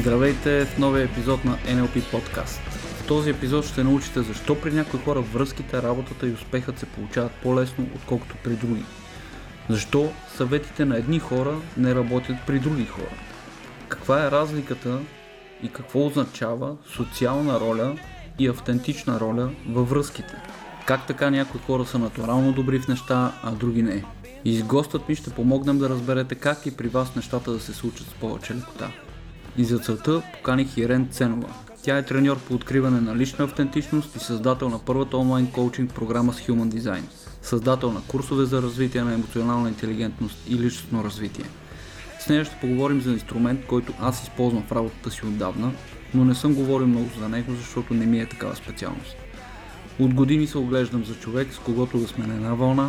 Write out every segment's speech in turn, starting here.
Здравейте в новия епизод на NLP Подкаст. В този епизод ще научите защо при някои хора връзките, работата и успехът се получават по-лесно, отколкото при други. Защо съветите на едни хора не работят при други хора. Каква е разликата и какво означава социална роля и автентична роля във връзките. Как така някои хора са натурално добри в неща, а други не. И с гостът ми ще помогнем да разберете как и при вас нещата да се случат с повече лекота. И за целта поканих Ирен Ценова. Тя е треньор по откриване на лична автентичност и създател на първата онлайн коучинг програма с Human Design, създател на курсове за развитие на емоционална интелигентност и личностно развитие. С нея ще поговорим за инструмент, който аз използвам в работата си отдавна, но не съм говорил много за него, защото не ми е такава специалност. От години се оглеждам за човек, с когото да сме на една вълна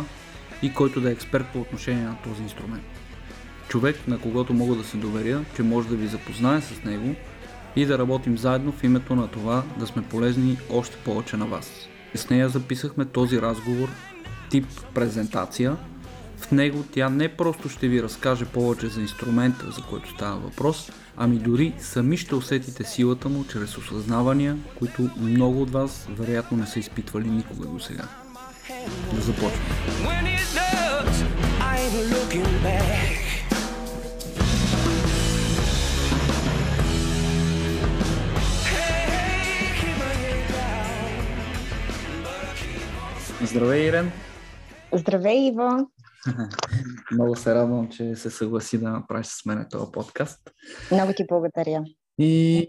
и който да е експерт по отношение на този инструмент. Човек, на когото мога да се доверя, че може да ви запознае с него и да работим заедно в името на това да сме полезни още повече на вас. С нея записахме този разговор тип презентация. В него тя не просто ще ви разкаже повече за инструмента, за който става въпрос, ами дори сами ще усетите силата му чрез осъзнавания, които много от вас вероятно не са изпитвали никога до сега. Да започваме! Здравей, Ирен! Здравей, Иво! Много се радвам, че се съгласи да направиш с мен този подкаст. Много ти благодаря. И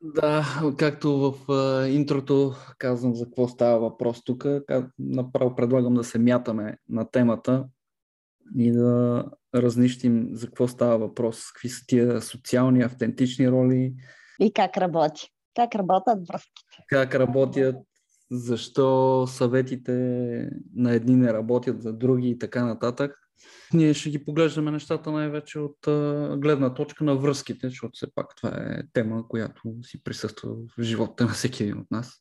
да, както в интрото казвам за какво става въпрос тук, направо предлагам да се мятаме на темата и да разнищим за какво става въпрос, какви са тия социални, автентични роли. И как работи. Как работят връзките. Как работят. Защо съветите на едни не работят за други и така нататък. Ние ще ги поглеждаме нещата най-вече от гледна точка на връзките, защото все пак това е тема, която си присъства в живота на всеки един от нас.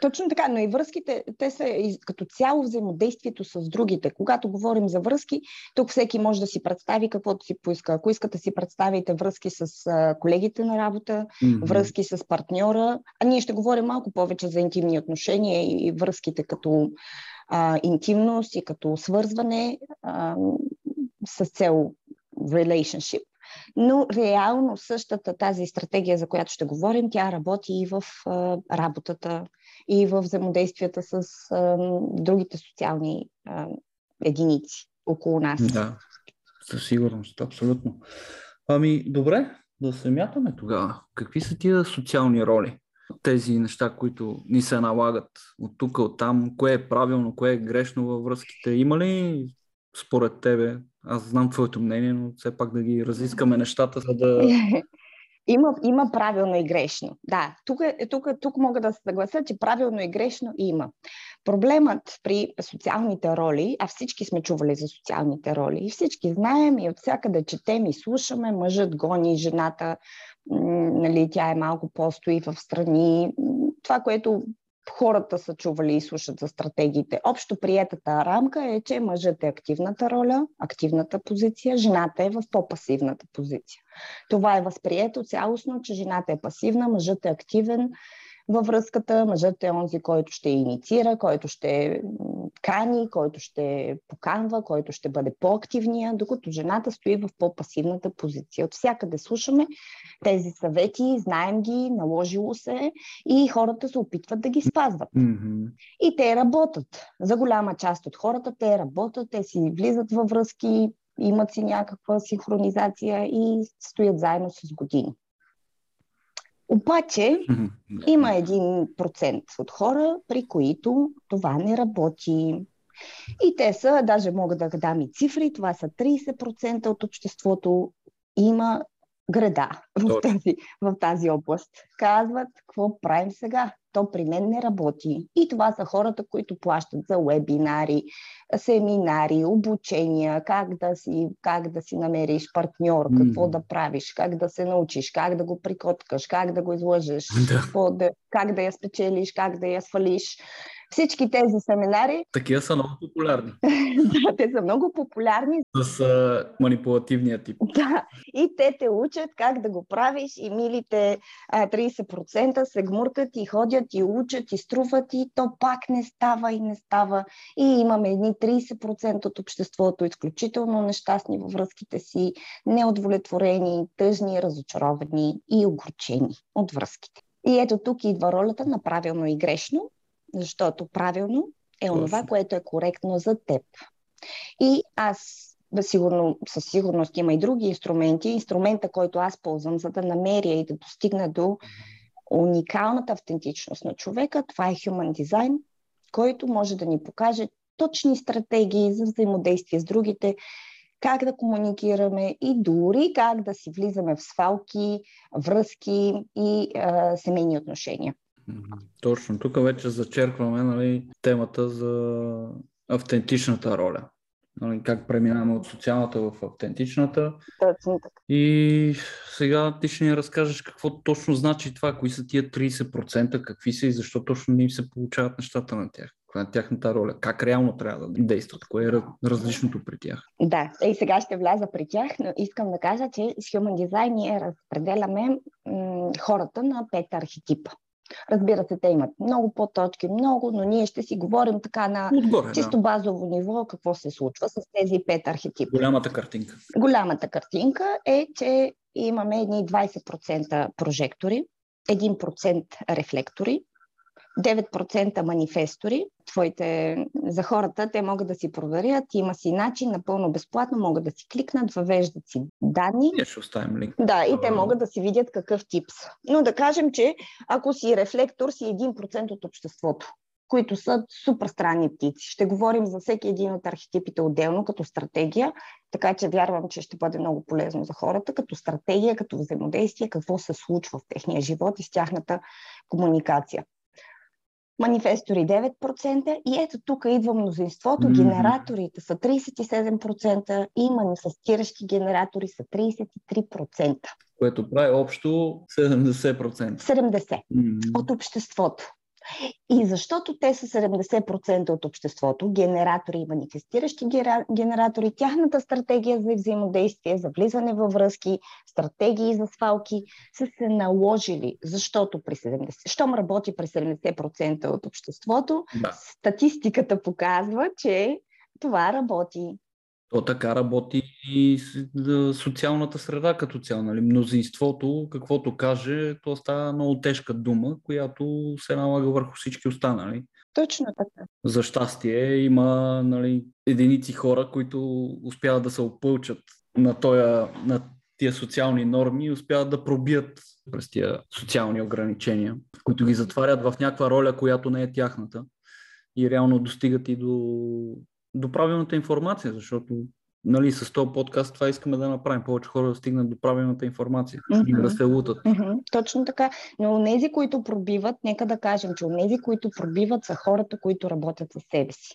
Точно така, но и връзките, те са като цяло взаимодействието с другите. Когато говорим за връзки, тук всеки може да си представи каквото си поиска. Ако искате да си представите връзки с колегите на работа, връзки с партньора, а ние ще говорим малко повече за интимни отношения и връзките като интимност и като свързване с цел relationship. Но реално същата тази стратегия, за която ще говорим, тя работи и в работата, и в взаимодействията с другите социални единици около нас. Да, със сигурност, абсолютно. Ами, добре, да се мятаме тогава. Какви са тия социални роли? Тези неща, които ни се налагат от тук, от там, кое е правилно, кое е грешно във връзките, има ли според тебе? Аз знам твоето мнение, но все пак да ги разискаме нещата, за да... Има правилно и грешно. Да, тук мога да се съглася, че правилно и грешно има. Проблемът при социалните роли, а всички сме чували за социалните роли и всички знаем и от всякъде четем и слушаме, мъжът гони жената, нали, тя е малко по-стои в страни. Това, което хората са чували и слушат за стратегиите. Общо приетата рамка е, че мъжът е активната роля, активната позиция, жената е в по-пасивната позиция. Това е възприето цялостно, че жената е пасивна, мъжът е активен във връзката, мъжът е онзи, който ще инициира, който ще кани, който ще поканва, който ще бъде по-активния, докато жената стои в по-пасивната позиция. От всякъде слушаме тези съвети, знаем ги, наложило се и хората се опитват да ги спазват. Mm-hmm. И те работят. За голяма част от хората те работят, те си влизат във връзки, имат си някаква синхронизация и стоят заедно с години. Обаче има 1% от хора, при които това не работи. И те са, даже мога да дам и цифри, това са 30% от обществото. Има града в тази област. Казват, какво правим сега? То при мен не работи. И това са хората, които плащат за вебинари, семинари, обучения, как да си намериш партньор, какво да правиш, как да се научиш, как да го прикоткаш, как да го излъжеш, да. Как да я спечелиш, как да я свалиш. Всички тези семинари... Такива са много популярни. Да, те са много популярни. С манипулативния тип. Да, и те те учат как да го правиш и милите 30% се гмуркат и ходят и учат и струват и то пак не става. И имаме едни 30% от обществото изключително нещастни във връзките си, неудовлетворени, тъжни, разочаровани и огорчени от връзките. И ето тук идва ролята на правилно и грешно, защото правилно е онова, което е коректно за теб. И аз със сигурност има и други инструменти. Инструмента, който аз ползвам, за да намеря и да достигна до уникалната автентичност на човека, това е Human Design, който може да ни покаже точни стратегии за взаимодействие с другите, как да комуникираме и дори как да си влизаме в свалки, връзки и семейни отношения. Точно. Тук вече зачеркваме темата за автентичната роля. Как преминаваме от социалната в автентичната. Точно така. И сега ти ще ни разкажеш какво точно значи това, кои са тия 30%, какви са и защо точно не им се получават нещата на тях, на тяхната роля, как реално трябва да действат, кое е различното при тях. Да, и сега ще вляза при тях, но искам да кажа, че с Human Design ние разпределяме хората на 5 архетипа. Разбира се, те имат много по-точки, но ние ще си говорим така на чисто базово ниво какво се случва с тези 5 архетипа. Голямата картинка е, че имаме едни 20% прожектори, 1% рефлектори, 9% манифестори. За хората те могат да си проверят, има си начин, напълно безплатно могат да си кликнат, въвеждат си данни. Ние ще оставим линк. Да, и те могат да си видят какъв тип са. Но да кажем, че ако си рефлектор, си 1% от обществото, които са супер странни птици. Ще говорим за всеки един от архетипите отделно като стратегия, така че вярвам, че ще бъде много полезно за хората, като стратегия, като взаимодействие, какво се случва в техния живот и с тяхната комуникация. Манифестори 9% и ето тук идва мнозинството, генераторите са 37% и манифестиращи генератори са 33%. Което прави общо 70%. 70% от обществото. И защото те са 70% от обществото, генератори и манифестиращи генератори, тяхната стратегия за взаимодействие, за влизане във връзки, стратегии за свалки са се наложили, защото щом работи при 70% от обществото, статистиката показва, че това работи. То така работи и социалната среда като цяло. Мнозинството, каквото каже, то става много тежка дума, която се налага върху всички останали. Точно така. За щастие има единици хора, които успяват да се опълчат на тия социални норми и успяват да пробият през тия социални ограничения, които ги затварят в някаква роля, която не е тяхната и реално достигат и до правилната информация, защото с този подкаст това искаме да направим. Повече хора да стигнат до правилната информация, да се лутат. Точно така. Но онези, които пробиват, нека да кажем, че онези, които пробиват, са хората, които работят за себе си.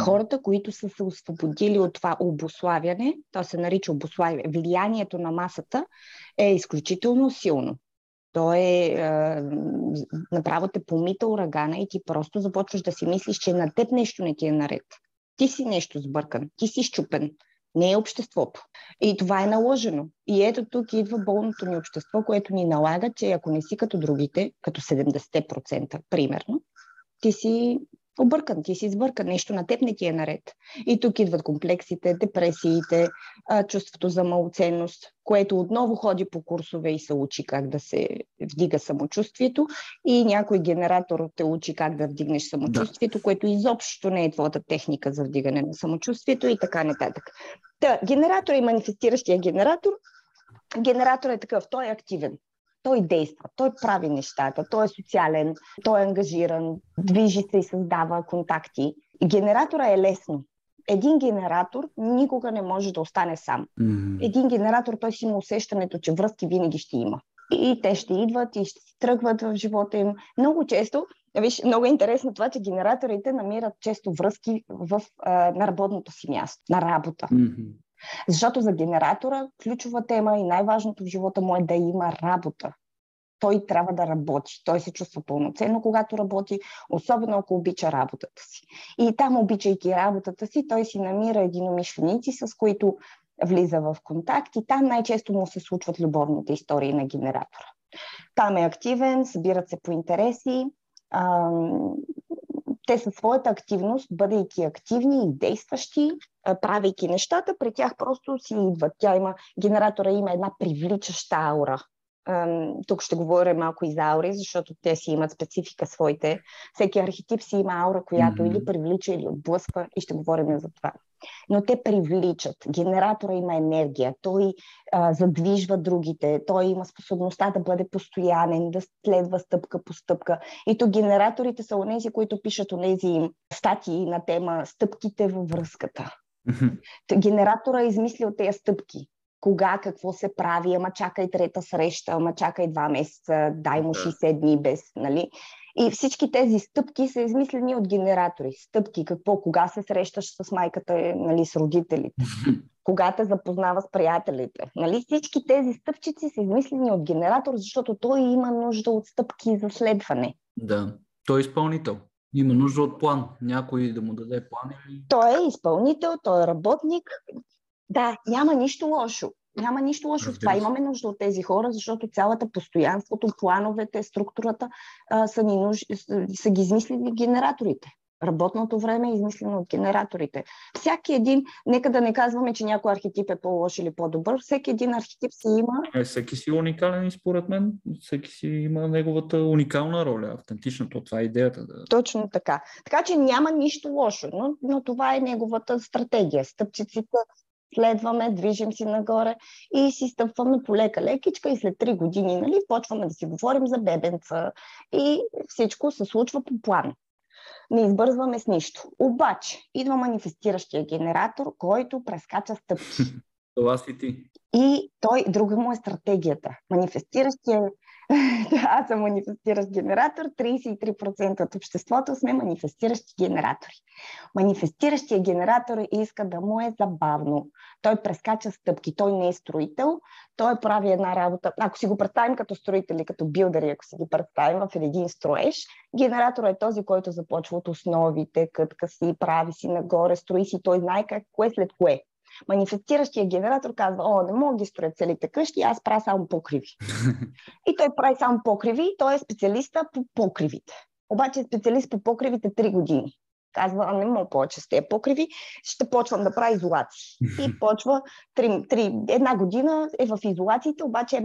Хората, които са се освободили от това обуславяне, то се нарича обуславяне, влиянието на масата е изключително силно. Той направо те помита урагана и ти просто започваш да си мислиш, че на теб нещо не ти е наред. Ти си нещо сбъркан, ти си счупен, не е обществото. И това е наложено. И ето тук идва болното ни общество, което ни налага, че ако не си като другите, като 70% примерно, ти си объркан, ти си сбъркан, нещо на теб не ти е наред. И тук идват комплексите, депресиите, чувството за малоценност, което отново ходи по курсове и се учи как да се вдига самочувствието и някой генератор те учи как да вдигнеш самочувствието, което изобщо не е твоята техника за вдигане на самочувствието и така нататък. Генератор и манифестиращия генератор. Генератор е такъв, той е активен. Той действа, той прави нещата, той е социален, той е ангажиран, движи се и създава контакти. Генератора е лесно. Един генератор никога не може да остане сам. Един генератор, той си има усещането, че връзки винаги ще има. И те ще идват и ще си тръгват в живота им. Много често, виж, много е интересно това, че генераторите намират често връзки на работното си място, на работа. Защото за генератора ключова тема и най-важното в живота му е да има работа. той трябва да работи. Той се чувства пълноценно, когато работи, особено ако обича работата си. И там, обичайки работата си, той си намира единомишленици, с които влиза в контакт и там най-често му се случват любовните истории на генератора. Там е активен, събират се по интереси, те със своята активност, бъдейки активни и действащи, правейки нещата, при тях просто си идват. Генератора има една привличаща аура. Тук ще говоря малко и за аури, защото те си имат специфика своите. Всеки архетип си има аура, която или привлича, или отблъсква и ще говорим за това. Но те привличат. Генератора има енергия. Той задвижва другите. Той има способността да бъде постоянен, да следва стъпка по стъпка. И тук генераторите са онези, които пишат онези статии на тема стъпките във връзката. Генератора е измислил тези стъпки. Кога, какво се прави, ама чакай трета среща, ама чакай 2 месеца, дай му 60 дни без, нали? И всички тези стъпки са измислени от генератори. Стъпки, какво, кога се срещаш с майката, нали, с родителите, кога те запознава с приятелите. Нали? Всички тези стъпчици са измислени от генератор, защото той има нужда от стъпки за следване. Да, той е изпълнител. Има нужда от план. Някой да му даде план. Той е изпълнител, той е работник. Да, няма нищо лошо. Няма нищо лошо в това. Имаме нужда от тези хора, защото цялата постоянството, плановете, структурата са ги измислили генераторите. Работното време е измислено от генераторите. Всеки един, нека да не казваме, че някой архетип е по-лош или по-добър, всеки един архетип си има... Всеки си уникален, според мен. Всеки си има неговата уникална роля, автентичното. Това е идеята. Да... Точно така. Така че няма нищо лошо, но това е неговата стратегия. Стъпчиците... Следваме, движим си нагоре и си стъпваме полека-лекичка и след 3 години, нали, почваме да си говорим за бебенца и всичко се случва по план. Не избързваме с нищо. Обаче, идва манифестиращия генератор, който прескача стъпки. Това си ти. И той, друга му е стратегията. Манифестиращия, аз съм манифестиращ генератор, 33% от обществото сме манифестиращи генератори. Манифестиращия генератор иска да му е забавно. Той прескача стъпки, той не е строител, той прави една работа. Ако си го представим като строители, като билдери, ако си ги представим в един строеж, генератор е този, който започва от основите, кътка си, прави си нагоре, строи си, той знае как, кое след кое. Манифестиращия генератор казва, не мога ги строя целите къщи, аз правя само покриви. И той прави само покриви, той е специалиста по покривите. Обаче е специалист по покривите 3 години. Казва, не мога повече с тези покриви, ще почвам да правя изолации. И почва 1 година е в изолациите, обаче е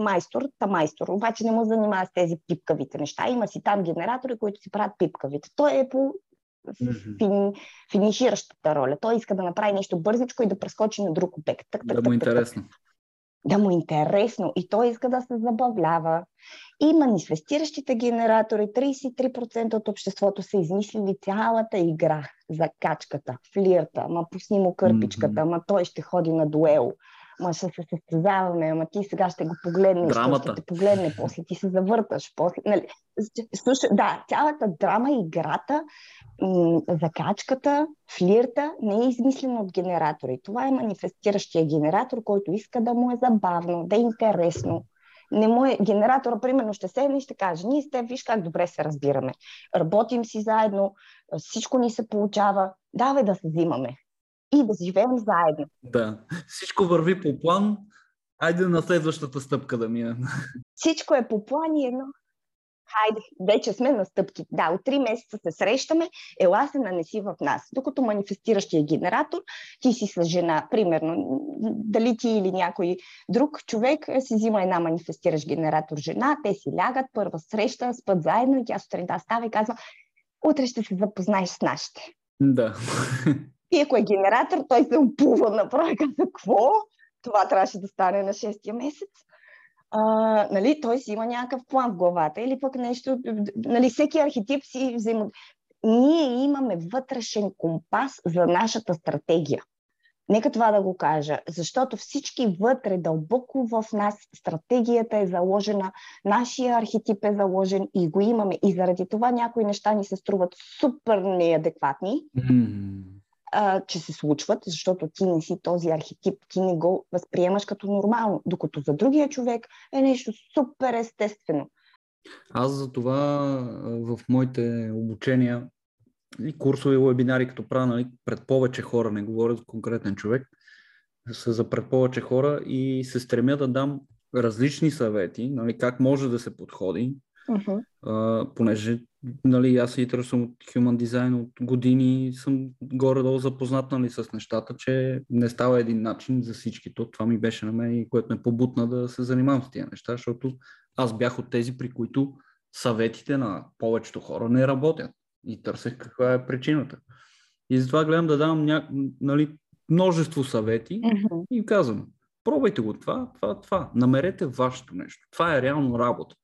майстор, обаче не му занимава с тези пипкавите неща. Има си там генератори, които си правят пипкавите. Той е по финиширащата роля. Той иска да направи нещо бързичко и да прескочи на друг обект. Да му е интересно. Да му е интересно. И той иска да се забавлява. И манифестиращите генератори, 33% от обществото са измислили цялата игра за качката, флирта, ма пусни му кърпичката, ма той ще ходи на дуел, ма ще се състезаваме, ама ти сега ще го погледнеш, ще те погледне, после ти се завърташ. После, нали? Слушай, да, цялата драма, играта, закачката, флирта не е измислена от генератори. Това е манифестиращия генератор, който иска да му е забавно, да е интересно. Не му е... Генератора, примерно, ще седне и ще каже, ние с теб, виж как добре се разбираме. Работим си заедно, всичко ни се получава, давай да се взимаме. И да живеем заедно. Да. Всичко върви по план. Хайде на следващата стъпка да мина. Всичко е по план и едно. Хайде, вече сме на стъпки. Да, от 3 месеца се срещаме, ела се нанеси в нас. Докато манифестиращия генератор, ти си с жена, примерно, дали ти или някой друг човек си взима една манифестиращ генератор жена, те си лягат, първа среща, спът заедно и тя сутринта става и казва, утре ще се запознаеш с нашите. Да. И ако е генератор, той се опува направо и каза, какво? Това трябваше да стане на 6-я месец. Нали, той си има някакъв план в главата или пък нещо, нали, всеки архетип си взаимодейства. Ние имаме вътрешен компас за нашата стратегия. Нека това да го кажа, защото всички вътре, дълбоко в нас, стратегията е заложена, нашия архетип е заложен и го имаме. И заради това някои неща ни се струват супер неадекватни. Че се случват, защото ти не си този архетип, ти не го възприемаш като нормално, докато за другия човек е нещо супер естествено. Аз за това в моите обучения и курсови и вебинари, като правя пред повече хора, не говоря за конкретен човек, са за пред повече хора и се стремя да дам различни съвети, как може да се подходи, понеже аз се интересувам от Human Design от години, съм горе-долу запознат с нещата, че не става един начин за всички. Това ми беше на мен и което ме побутна да се занимавам с тия неща, защото аз бях от тези, при които съветите на повечето хора не работят и търсех каква е причината. И затова гледам да давам множество съвети и казвам, пробайте го това, намерете вашето нещо. Това е реално работата.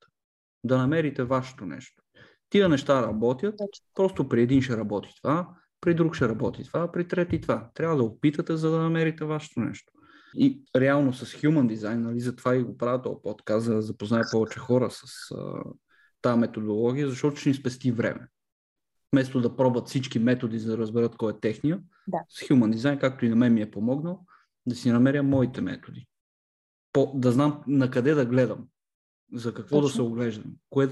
Да намерите вашето нещо. Тия неща работят, просто при един ще работи това, при друг ще работи това, при трети това. Трябва да опитате, за да намерите вашето нещо. И реално с Human Design, затова и го правя този подкаст, за да запозная повече хора с тази методология, защото ще ни спести време. Вместо да пробват всички методи, за да разберат кой е техния, с Human Design, както и на мен ми е помогнал, да си намеря моите методи. Да знам на къде да гледам, за какво да се оглеждам, кое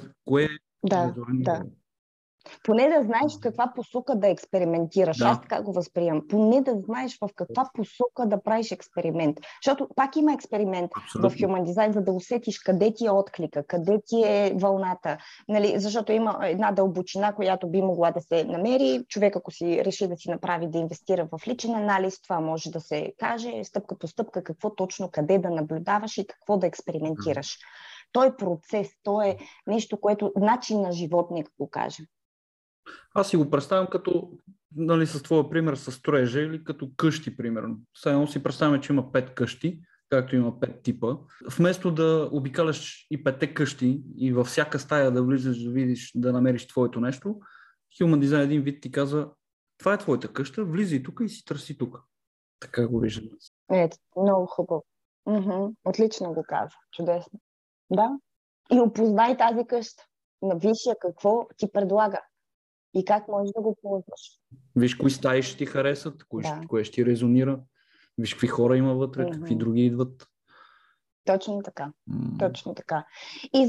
да. Поне да знаеш в каква посока да експериментираш. Аз така го възприемам. Поне да знаеш в каква посока да правиш експеримент. Защото пак има експеримент в Human Design, за да усетиш къде ти е отклика, къде ти е вълната. Защото има една дълбочина, която би могла да се намери. Човек, ако си реши да си направи, да инвестира в личен анализ, това може да се каже стъпка по стъпка, какво точно, къде да наблюдаваш и какво да експериментираш. Той е процес, той е нещо, което начин на живот, нека го кажем. Аз си го представям като, с твоя пример с строежа или като къщи, примерно. Сега си представяме, че има 5 къщи, както има 5 типа. Вместо да обикаляш и 5 къщи и във всяка стая да влизаш, да видиш, да намериш твоето нещо, Human Design един вид ти казва, това е твоята къща, влизай тук и си търси тук. Така го виждам. Ето, много хубаво. Отлично го каза, чудесно. Да. И опознай тази къща. Навиж я какво ти предлага и как можеш да го ползваш. Виж кои стаи ще ти харесат, кое ще ти резонира, виж какви хора има вътре, какви други идват. Точно така. И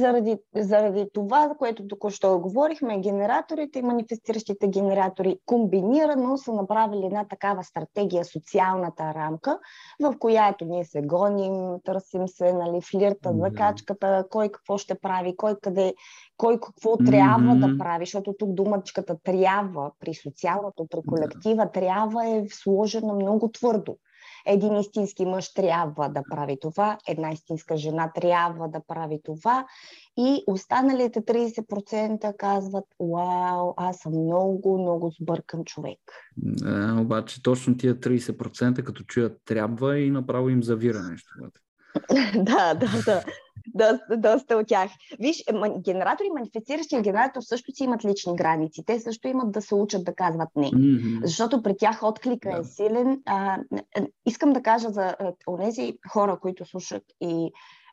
заради това, за което току-що говорихме, генераторите и манифестиращите генератори комбинирано са направили една такава стратегия, социалната рамка, в която ние се гоним, търсим се, флирта, закачката, кой какво ще прави, кой къде, кой какво трябва да прави, защото тук думачката трябва при социалното, при колектива, трябва е сложена много твърдо. Един истински мъж трябва да прави това, една истинска жена трябва да прави това и останалите 30% казват, вау, аз съм много, много сбъркан човек. Да, обаче точно тия 30% като чуят трябва и направо им завира нещо. Доста от тях. Виж, генератори, манифестиращи генератор също си имат лични граници. Те също имат да се учат да казват не. Защото при тях отклика е силен. Искам да кажа за онези хора, които слушат и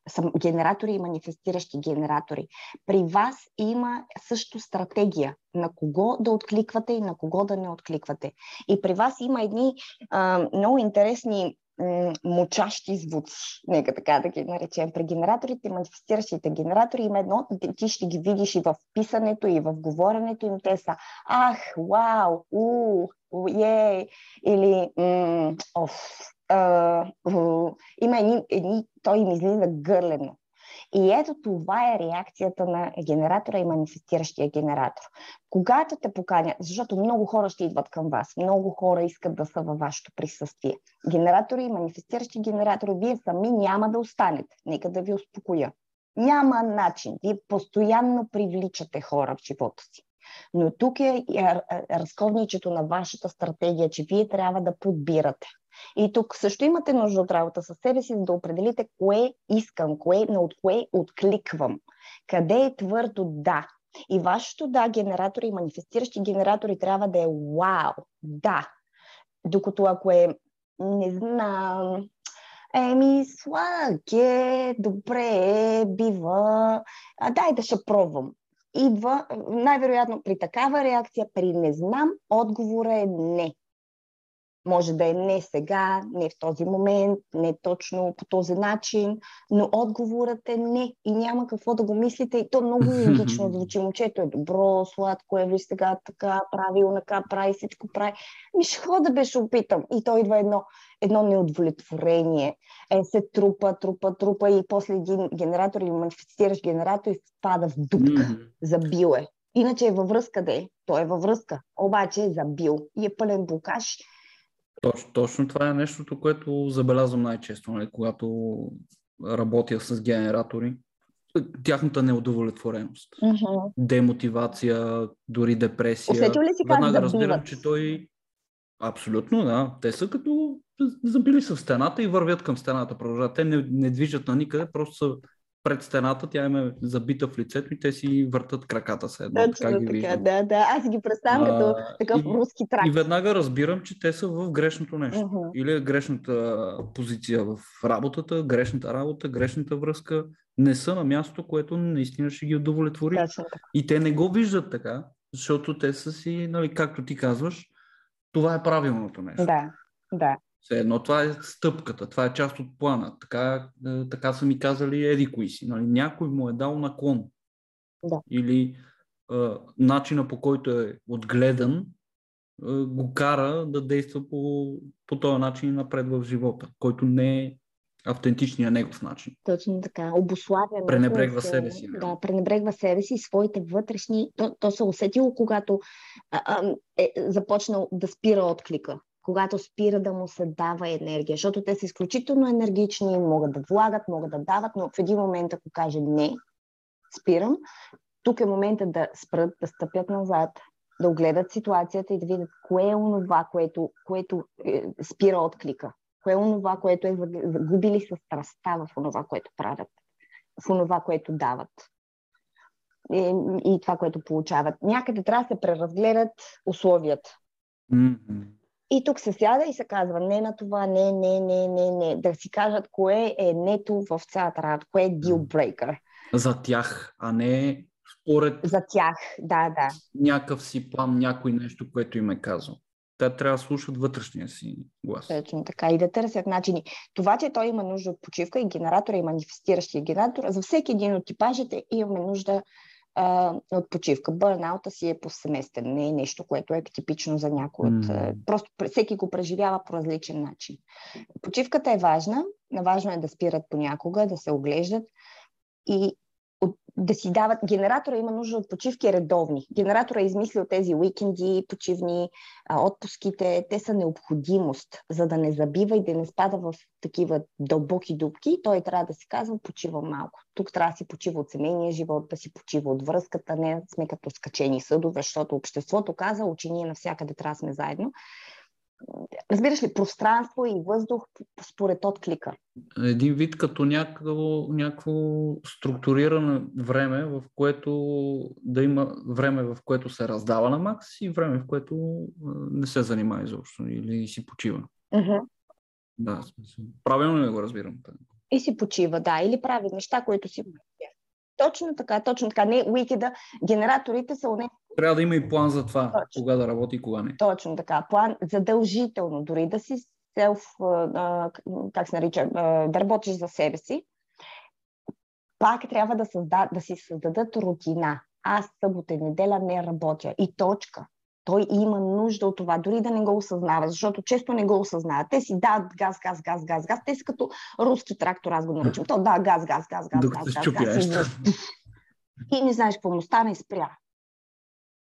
са генератори и манифестиращи генератори. При вас има също стратегия на кого да откликвате и на кого да не откликвате. И при вас има едни много интересни мучащи звуци, нека така да ги наречем. При генераторите, манифестиращите генератори има едно, ти ще ги видиш и в писането, и в говоренето им. Те са ах, вау, ей, или има едни, той им излиза гърлено. И ето това е реакцията на генератора и манифестиращия генератор. Когато те поканят, защото много хора ще идват към вас, много хора искат да са във вашето присъствие. Генератори и манифестиращи генератори, вие сами няма да останете. Нека да ви успокоя. Няма начин. Вие постоянно привличате хора в живота си. Но тук е разковничето на вашата стратегия, че вие трябва да подбирате. И тук също имате нужда от работа със себе си, за да определите кое искам, от кое откликвам. Къде е твърдо да. И вашето да, генератори и манифестиращи генератори трябва да е вау, да. Докато ако е, не знам, слаге, добре, бива, дай да ще пробвам. Идва, най-вероятно при такава реакция, при не знам, отговора е не. Може да е не сега, не в този момент, не точно по този начин, но отговорът е не и няма какво да го мислите. И то много логично звучи. Момчето е добро, сладко е, виж сега така, прави онака, прави всичко, прави. Ми ще хода беше опитам. И то идва едно неудовлетворение. Се трупа и после един генератор или манифестираш генератор и пада в дупка. Забил е. Иначе е във връзка да е. Той е във връзка. Обаче е забил и е пълен блокаж. Точно това е нещото, което забелязвам най-често, нали? Когато работя с генератори. Тяхната неудовлетвореност, демотивация, дори депресия. Усетил ли си как забиват? Разбирам, че той... Абсолютно, да. Те са като забили са в стената и вървят към стената. Продължават. Те не движат на никъде, просто са пред стената, тя им е забита в лицето и те си въртат краката се едно. Точно така, да. Аз ги представям като такъв руски трак. И веднага разбирам, че те са в грешното нещо. Или грешната позиция в работата, грешната връзка. Не са на място, което наистина ще ги удовлетвори. И те не го виждат така, защото те са си, нали, както ти казваш, това е правилното нещо. Да. Все едно, това е стъпката, това е част от плана. Така са ми казали еди кои си. Нали? Някой му е дал наклон. Да. Или начина по който е отгледан го кара да действа по този начин напред в живота, който не е автентичния негов начин. Точно така. Обуславя. Пренебрегва себе си. Да, пренебрегва себе си, своите вътрешни... То се усетило, когато е започнал да спира отклика. Когато спира да му се дава енергия, защото те са изключително енергични, могат да влагат, могат да дават, но в един момент, ако каже не, спирам, тук е моментът да спрат, да стъпят назад, да огледат ситуацията и да видят кое е онова, което спира отклика, кое е онова, което е загубили със страста в онова, което правят, в онова, което дават. И това, което получават. Някъде трябва да се преразгледат условията. И тук се сяда и се казва не на това, не. Да си кажат кое е нето в цялата работа, кое е deal-breaker. За тях, а не според... За тях, да. Някакъв си план, някой нещо, което им е казал. Те трябва да слушат вътрешния си глас. Точно така. И да търсят начини. Това, че той има нужда от почивка и генератора, и манифестиращия генератор, за всеки един от типажите имаме нужда от почивка. Бърнаута си е повсеместен. Не е нещо, което е типично за някой от... Просто всеки го преживява по различен начин. Почивката е важна. Важно е да спират понякога, да се оглеждат и да си дават... Генератора има нужда от почивки редовни. Генератора е измислил тези уикенди, почивни отпуските. Те са необходимост, за да не забива и да не спада в такива дълбоки дупки. Той трябва да си казва, почива малко. Тук трябва да си почива от семейния живот, да си почива от връзката. Не сме като скачени съдове, защото обществото каза, че ние навсякъде трябва да сме заедно. Разбираш ли, пространство и въздух според отклика. Един вид като някакво структурирано време, в което да има време, в което се раздава на Макс и време, в което не се занимава изобщо или си почива. Да, правилно ли го разбирам? И си почива, да, или прави неща, които си... Точно така. Не уикенда. Генераторите са уне. Трябва да има и план за това, кога да работи и кога не. Точно така. План задължително. Дори да си да работиш за себе си, пак трябва да си създадат рутина. Аз събота и неделя не работя. И точка. Той има нужда от това, дори да не го осъзнава, защото често не го осъзнават. Те си дадат газ. Те са като руски трактор, аз го наричам. То да, газ. И не знаеш какво му стана и спря.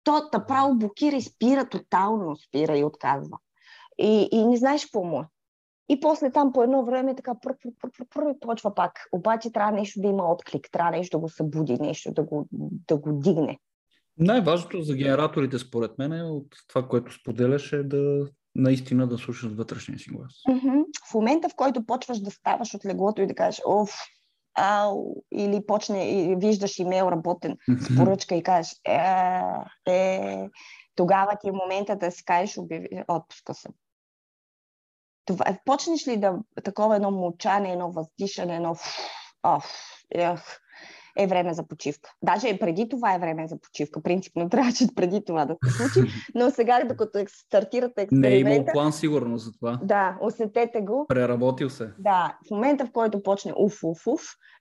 То направо блокира и спира, тотално спира и отказва. И не знаеш какво му. И после там по едно време така и почва пак. Обаче трябва нещо да има отклик, трябва нещо да го събуди, нещо да го дигне. Най-важното за генераторите, според мен, от това, което споделяш, е да наистина да слушат вътрешния си глас. В момента, в който почваш да ставаш от леглото и да кажеш или и виждаш имейл работен с поръчка и кажеш тогава ти е момента да си кажеш отпуска съм. Почнеш ли да такова едно мълчане, едно въздишане, едно е време за почивка. Даже преди това е време за почивка. Принципно трябваше преди това да се случи, но сега, докато стартирате експеримента... Не е имал план сигурно за това. Да, усетете го. Преработил се. Да, в момента, в който почне уф,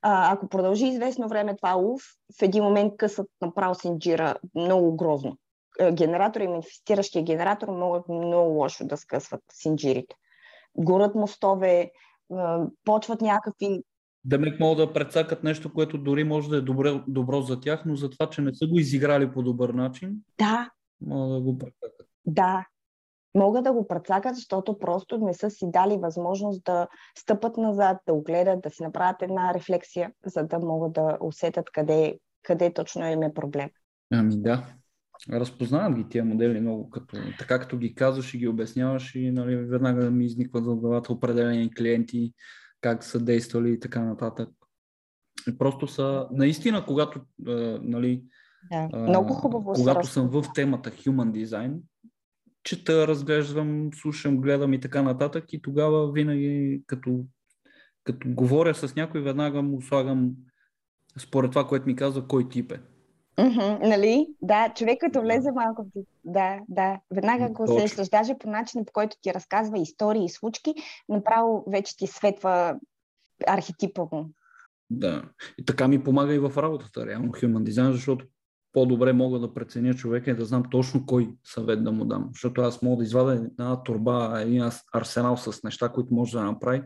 ако продължи известно време това уф, в един момент късът направо синджира много грозно. Генератора и манифестиращия генератор могат много лошо да скъсват синджирите. Горят мостове, почват някакви... Демек могат да прецакат нещо, което дори може да е добро за тях, но за това, че не са го изиграли по добър начин, да, могат да го прецакат. Да, могат да го прецакат, защото просто не са си дали възможност да стъпат назад, да огледат, да си направят една рефлексия, за да могат да усетят къде точно им е проблем. Ами да. Разпознавам ги тия модели много, като ги казваш и ги обясняваш и нали, веднага ми изникват в главата определени клиенти, как са действали и така нататък. Просто са, наистина, когато, нали, много хубаво когато съм в темата Human Design, чета, разглеждам, слушам, гледам и така нататък и тогава винаги като говоря с някой, веднага му слагам според това, което ми казва, кой тип е. Mm-hmm, нали? Да, човек като влезе малко, да, веднага го усещаш, даже по начина, по който ти разказва истории и случки, направо вече ти светва архетипово. Да, и така ми помага и в работата, реално Human Design, защото по-добре мога да преценя човека и да знам точно кой съвет да му дам, защото аз мога да извадя една торба, един арсенал с неща, които може да направи,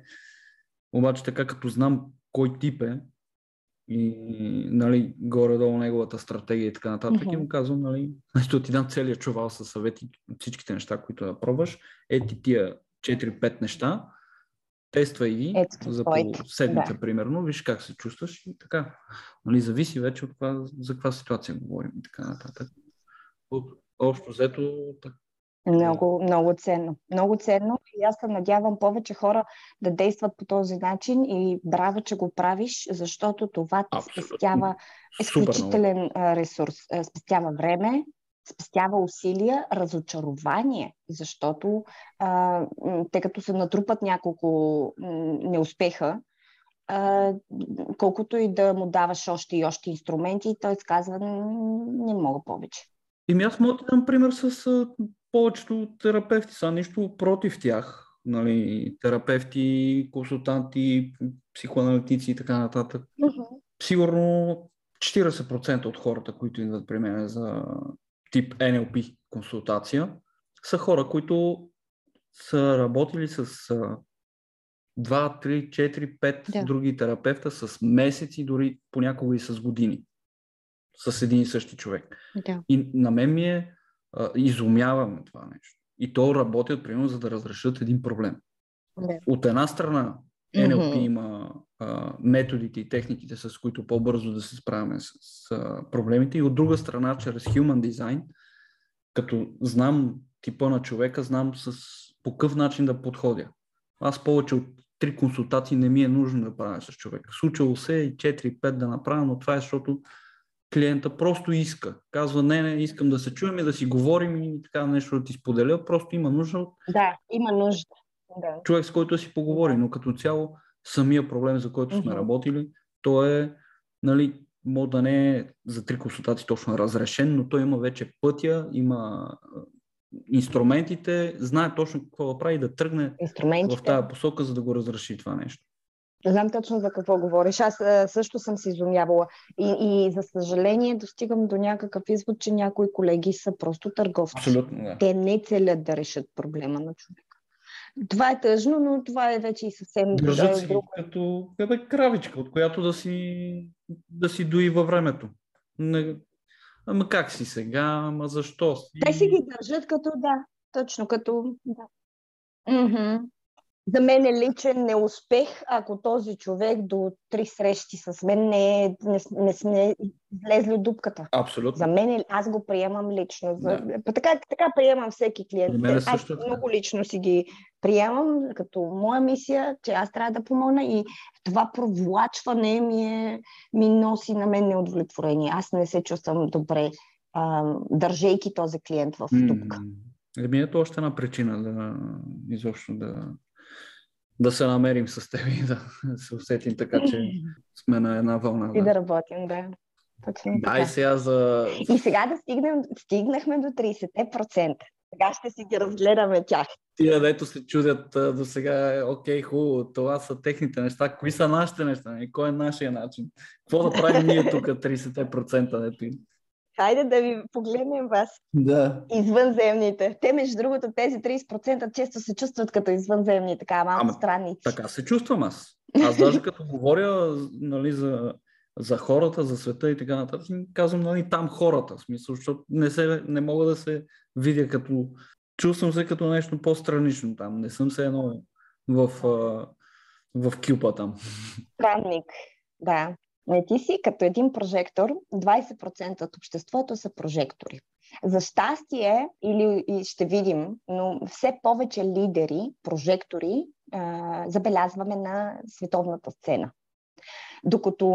обаче така като знам кой тип е, и нали, горе-долу неговата стратегия и така нататък, mm-hmm. и му казвам, нали, защото ти дам целият чувал със съвети, всичките неща, които да пробваш, ети тия 4-5 неща, тествай ги за по седмица, да. Примерно, виж как се чувстваш и така. Нали, зависи вече от това, за каква ситуация говорим и така нататък. Общо взето така. Много ценно. Много ценно и аз се надявам повече хора да действат по този начин и браво, че го правиш, защото това ти спестява изключителен ресурс. Спестява време, спестява усилия, разочарование, защото тъй като се натрупат няколко неуспеха, колкото и да му даваш още и още инструменти, той казва, не мога повече. И аз мога да дам пример с повечето терапевти, са нищо против тях, нали, терапевти, консултанти, психоаналитици и така нататък. Uh-huh. Сигурно 40% от хората, които идват при мен за тип NLP консултация, са хора, които са работили с 2, 3, 4, 5 други терапевта с месеци, дори понякога и с години. С един и същи човек. Да. И на мен ми е изумяваме това нещо. И то работят, примерно, за да разрешат един проблем. Да. От една страна NLP mm-hmm. има методите и техниките, с които по-бързо да се справяме с проблемите. И от друга страна, чрез Human Design, като знам типа на човека, знам по какъв начин да подходя. Аз повече от 3 консултации не ми е нужно да правя с човека. Случило се и 4-5 да направя, но това е защото клиента просто иска. Казва, не, искам да се чуем и да си говорим и така нещо да ти споделя. Просто има нужда от... Да, има нужда. Да. Човек, с който си поговори, но като цяло самия проблем, за който сме работили, той е, нали, може да не е за 3 консултации точно разрешен, но той има вече пътя, има инструментите, знае точно какво да прави и да тръгне в тази посока, за да го разреши това нещо. Знам точно за какво говориш. Аз също съм се изумявала. И за съжаление достигам до някакъв извод, че някои колеги са просто търговци. Абсолютно, да. Те не целят да решат проблема на човека. Това е тъжно, но това е вече и съвсем друго. Държат си като кравичка, от която да си дои във времето. Ама как си сега? Ама защо си? Те си ги държат като да. Мхм. За мен е личен неуспех, ако този човек до 3 срещи с мен не сме влезли дупката. Абсолютно. За мен аз го приемам лично. Така приемам всеки клиент. Аз много лично си ги приемам като моя мисия, че аз трябва да помогна и това провлачване ми носи на мен неудовлетворение. Аз не се чувствам добре, държейки този клиент в дупка. Ето още една причина да изобщо да да се намерим с теб и да се усетим така, че сме на една вълна. И да работим, да. Точно така. И сега да стигнахме до 30%. Сега ще си ги разгледаме тях. Тия, дето се чудят до сега, окей, хубаво, това са техните неща, кои са нашите неща и кой е нашия начин? Какво да правим ние тук 30%, дето им? Хайде да ви погледнем вас. Да. Извънземните. Те, между другото, тези 30% често се чувстват като извънземни, така малко странници. Така се чувствам аз. Аз даже като говоря, нали, за хората, за света и така нататък, казвам, нали, там хората. В смисъл, защото не мога да се видя като... Чувствам се като нещо по-странично там. Не съм се едно в кюпа там. Странник, да. Не, ти си като един прожектор, 20% от обществото са прожектори. За щастие, или ще видим, но все повече лидери, прожектори, забелязваме на световната сцена. Докато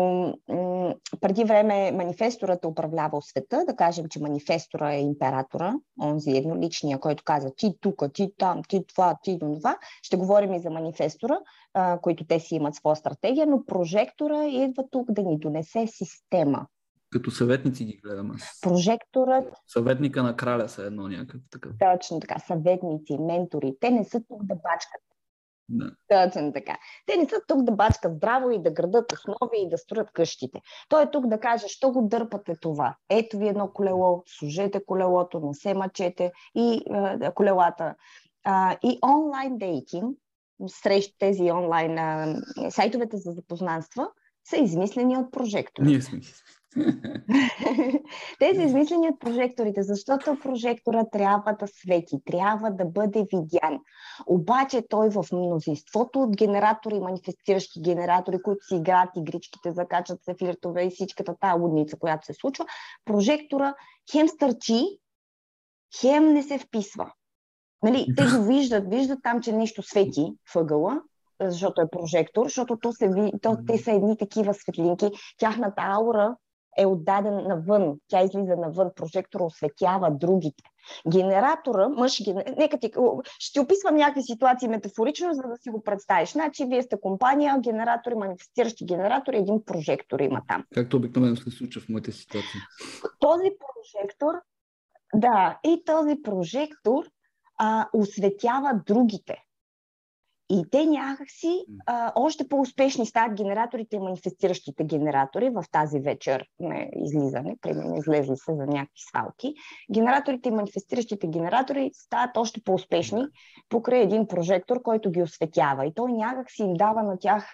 преди време манифесторът управлявал света, да кажем, че манифестора е императора, онзи едноличния, който каза ти тука, ти там, ти това, ти това, ще говорим и за манифестора, които те си имат своя стратегия, но прожектора идва тук да ни донесе система. Като съветници ги гледаме. Прожекторът... Съветника на краля са едно някакъв така. Точно така, съветници, ментори, те не са тук да бачкат. Да. Точно така. Те не са тук да бачкат здраво и да градат основи и да строят къщите. Той е тук да каже, що го дърпате това. Ето ви едно колело, сложете колелото, не се мъчете и колелата. И онлайн дейтинг, срещу тези онлайн сайтовете за запознанства, са измислени от прожекторите. Ние сме. Те са измислени от прожекторите, защото прожектора трябва да свети, трябва да бъде видян. Обаче той в мнозинството от генератори, манифестиращи генератори, които си играят игричките, закачат се флиртове и всичката тая лудница, която се случва, прожектора хем стърчи, хем не се вписва. Нали, те го виждат там, че нещо свети въгъла, защото е прожектор, защото те са едни такива светлинки, тяхната аура е отдаден навън. Тя излиза навън. Прожектора осветява другите. Генератора, нека ще описвам някакви ситуации метафорично, за да си го представиш. Значи, вие сте компания, генератори, манифестиращи генератори, един прожектор има там. Както обикновено се случва в моите ситуации. Този прожектор, да, и този прожектор осветява другите. И те някакси още по-успешни стават генераторите и манифестиращите генератори в тази вечер на излизане, примерно излезли са за някакви свалки. Генераторите и манифестиращите генератори стават още по-успешни покрай един прожектор, който ги осветява. И той някакси им дава на тях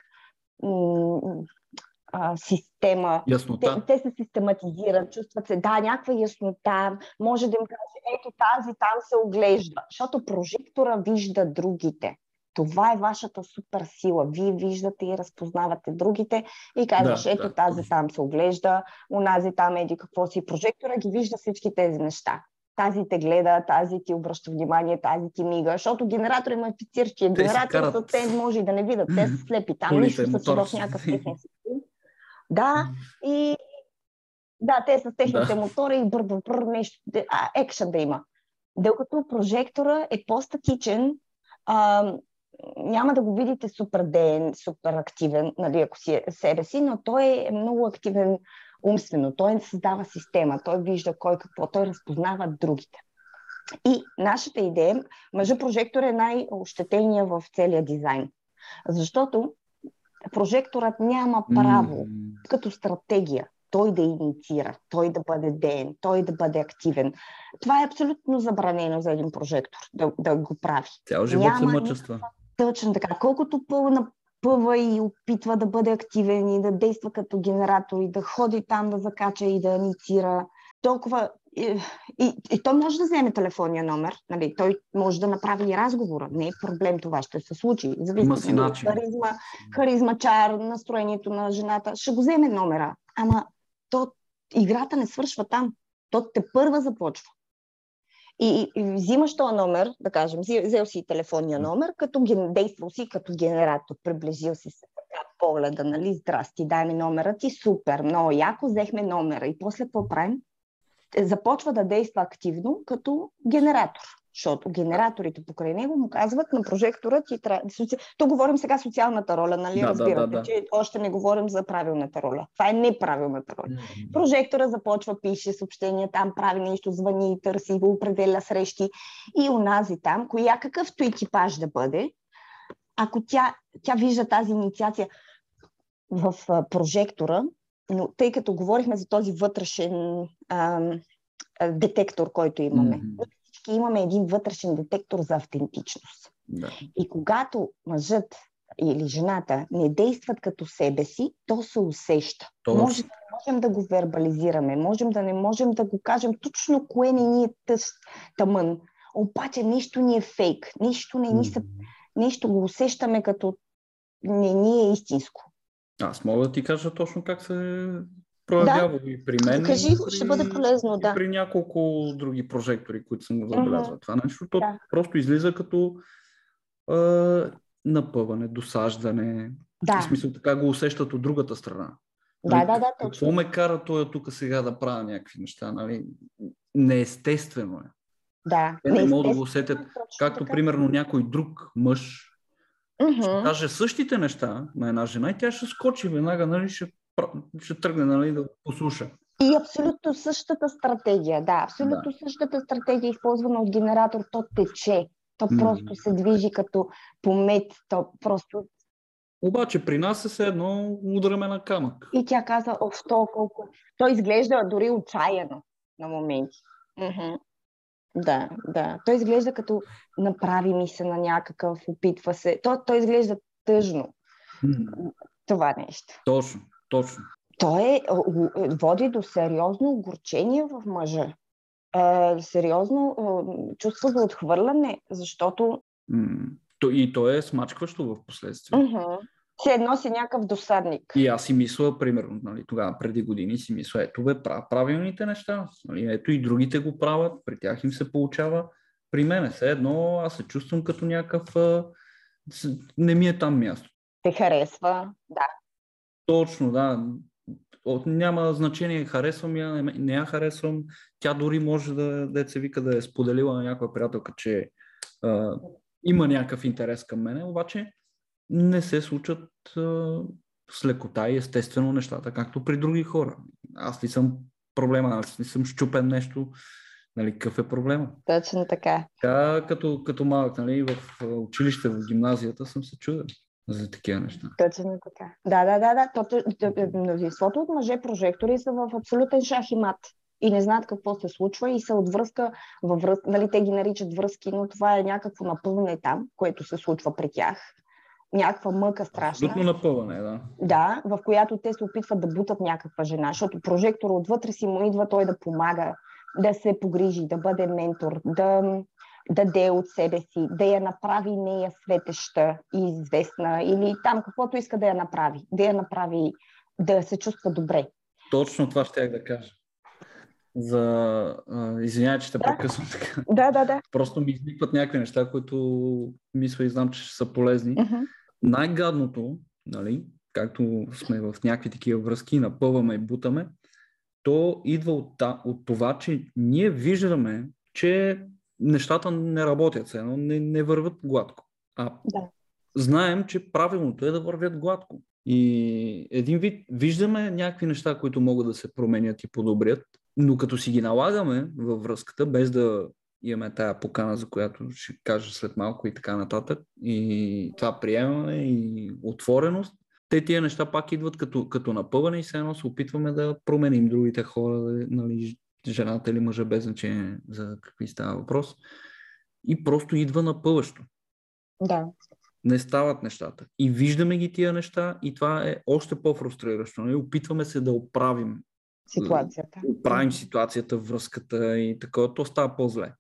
система. Яснота. Те се систематизират, чувстват се, да, някаква яснота. Може да им каже, ето тази там се оглежда. Защото прожектора вижда другите. Това е вашата супер сила. Вие виждате и разпознавате другите и казваш, да, ето да, тази там се оглежда, унази там еди какво си. Прожектора ги вижда всички тези неща. Тази те гледа, тази ти обръща внимание, тази ти мига, защото генератори манифестиращи, генераторът те може и да не видят, те са слепи. Там нищо са чудо в някакъв техния систем. Да, и да, те са техните мотори и нещо, екша да има. Докато прожектора е по-статичен, няма да го видите супер деен, супер активен, нали, ако си е себе си, но той е много активен умствено. Той създава система, той вижда кой какво, той разпознава другите. И нашата идея, мъжът-прожектор е най-ощетения в целия дизайн. Защото прожекторът няма право като стратегия той да инициира, той да бъде деен, той да бъде активен. Това е абсолютно забранено за един прожектор да го прави. Цял живот се мъчества. Точно така. Колкото напъва и опитва да бъде активен и да действа като генератор и да ходи там, да закача и да инициира, толкова... И той може да вземе телефонния номер, нали? Той може да направи и разговора. Не е проблем, това ще се случи. Зависи от харизма, чар, настроението на жената. Ще го вземе номера. Ама играта не свършва там. То те първа започва. И взимаш този номер, да кажем, взел си телефонния номер, като действал си като генератор, приближил си се така погледа, нали, здрасти, дай ми номера ти, супер, много яко, взехме номера. И после какво правим? Започва да действа активно като генератор. Защото генераторите покрай него му казват на прожектора ти трябва... Тук говорим сега социалната роля, нали? Да, разбирате, да. Че още не говорим за правилната роля. Това е неправилната роля. Mm-hmm. Прожектора започва, пише съобщения, там прави нещо, звъни, търси, го определя срещи и унази там, коя какъвто екипаж да бъде, ако тя вижда тази инициация в прожектора, но тъй като говорихме за този вътрешен детектор, който имаме. Mm-hmm. Имаме един вътрешен детектор за автентичност. Да. И когато мъжът или жената не действат като себе си, то се усеща. Може да не можем да го вербализираме, можем да не можем да го кажем точно кое не ни е тъмън. Обаче нещо ни е фейк, нещо не ни са, нещо го усещаме като не ни е истинско. Аз мога да ти кажа точно как се... проявява да. И при мен. Кажи, и ще бъде полезно, да. При няколко други прожектори, които съм го забелязал. Mm-hmm. Това нещо да. Просто излиза като напъване, досаждане. Да. В смисъл така го усещат от другата страна. Да, какво точно. Ме кара той тук сега да правя някакви неща, нали? Неестествено е. Да. Те не могат да го усетят. Както така. Примерно някой друг мъж ще каже същите неща на една жена и тя ще скочи веднага, нали, ще тръгне, нали, да послуша. И абсолютно същата стратегия, да, абсолютно същата стратегия, използвана от генератор, то тече, то просто се движи като помет, то просто... Обаче при нас е все едно удраме на камък. И тя каза, колко... То изглежда дори отчаяно на моменти. Да, той изглежда като направи ми се на някакъв, опитва се, той изглежда тъжно, това нещо. Точно. Той води до сериозно огорчение в мъжа. Сериозно чувство за отхвърляне, защото... И то е смачкващо в последствие. Все едно си някакъв досадник. И аз си мисля, примерно, нали, тогава преди години си мисля, ето бе, правилните неща. Нали, ето и другите го правят, при тях им се получава. При мен все едно аз се чувствам като някакъв... Не ми е там място. Те харесва, да. Точно, да. Няма значение, харесвам я, не я харесвам. Тя дори може да се вика да е споделила на някаква приятелка, че има някакъв интерес към мене, обаче не се случат с лекота и естествено нещата, както при други хора. Аз ли съм проблема, аз ли съм щупен нещо, нали, какъв е проблема? Точно така. Като малък, нали, в училище, в гимназията съм се чуден за такива неща. Точно така. Да. Мнозинството от мъже прожектори са в абсолютен шах и мат. И не знаят какво се случва и са от връзка във връзка. Нали, те ги наричат връзки, но това е някакво напълване там, което се случва при тях. Някаква мъка страшна. Абсолютно напълване, да. Да, в която те се опитват да бутат някаква жена, защото прожектора отвътре си му идва той да помага, да се погрижи, да бъде ментор, да... даде от себе си, да я направи нея светеща и известна или там каквото иска да я направи. Да я направи, да се чувства добре. Точно това щях да кажа. Извинявай, че те прекъсвам така. Да. Просто ми изникват някакви неща, които мисля и знам, че ще са полезни. Най-гадното, нали, както сме в някакви такива връзки, напълваме и бутаме, то идва от това, че ние виждаме, че нещата не работят, все едно не вървят гладко. Знаем, че правилното е да вървят гладко. И един вид виждаме някакви неща, които могат да се променят и подобрят, но като си ги налагаме във връзката, без да имаме тая покана, за която ще кажа след малко и така нататък, и това приемане и отвореност, тия неща пак идват като напъване и все едно се опитваме да променим другите хора, нали, жената или мъжа, без значение за какви става въпрос. И просто идва напъващо. Да. Не стават нещата. И виждаме ги тия неща и това е още по-фрустриращо. И опитваме се да оправим ситуацията. Оправим ситуацията, връзката и такова. То става по-зле.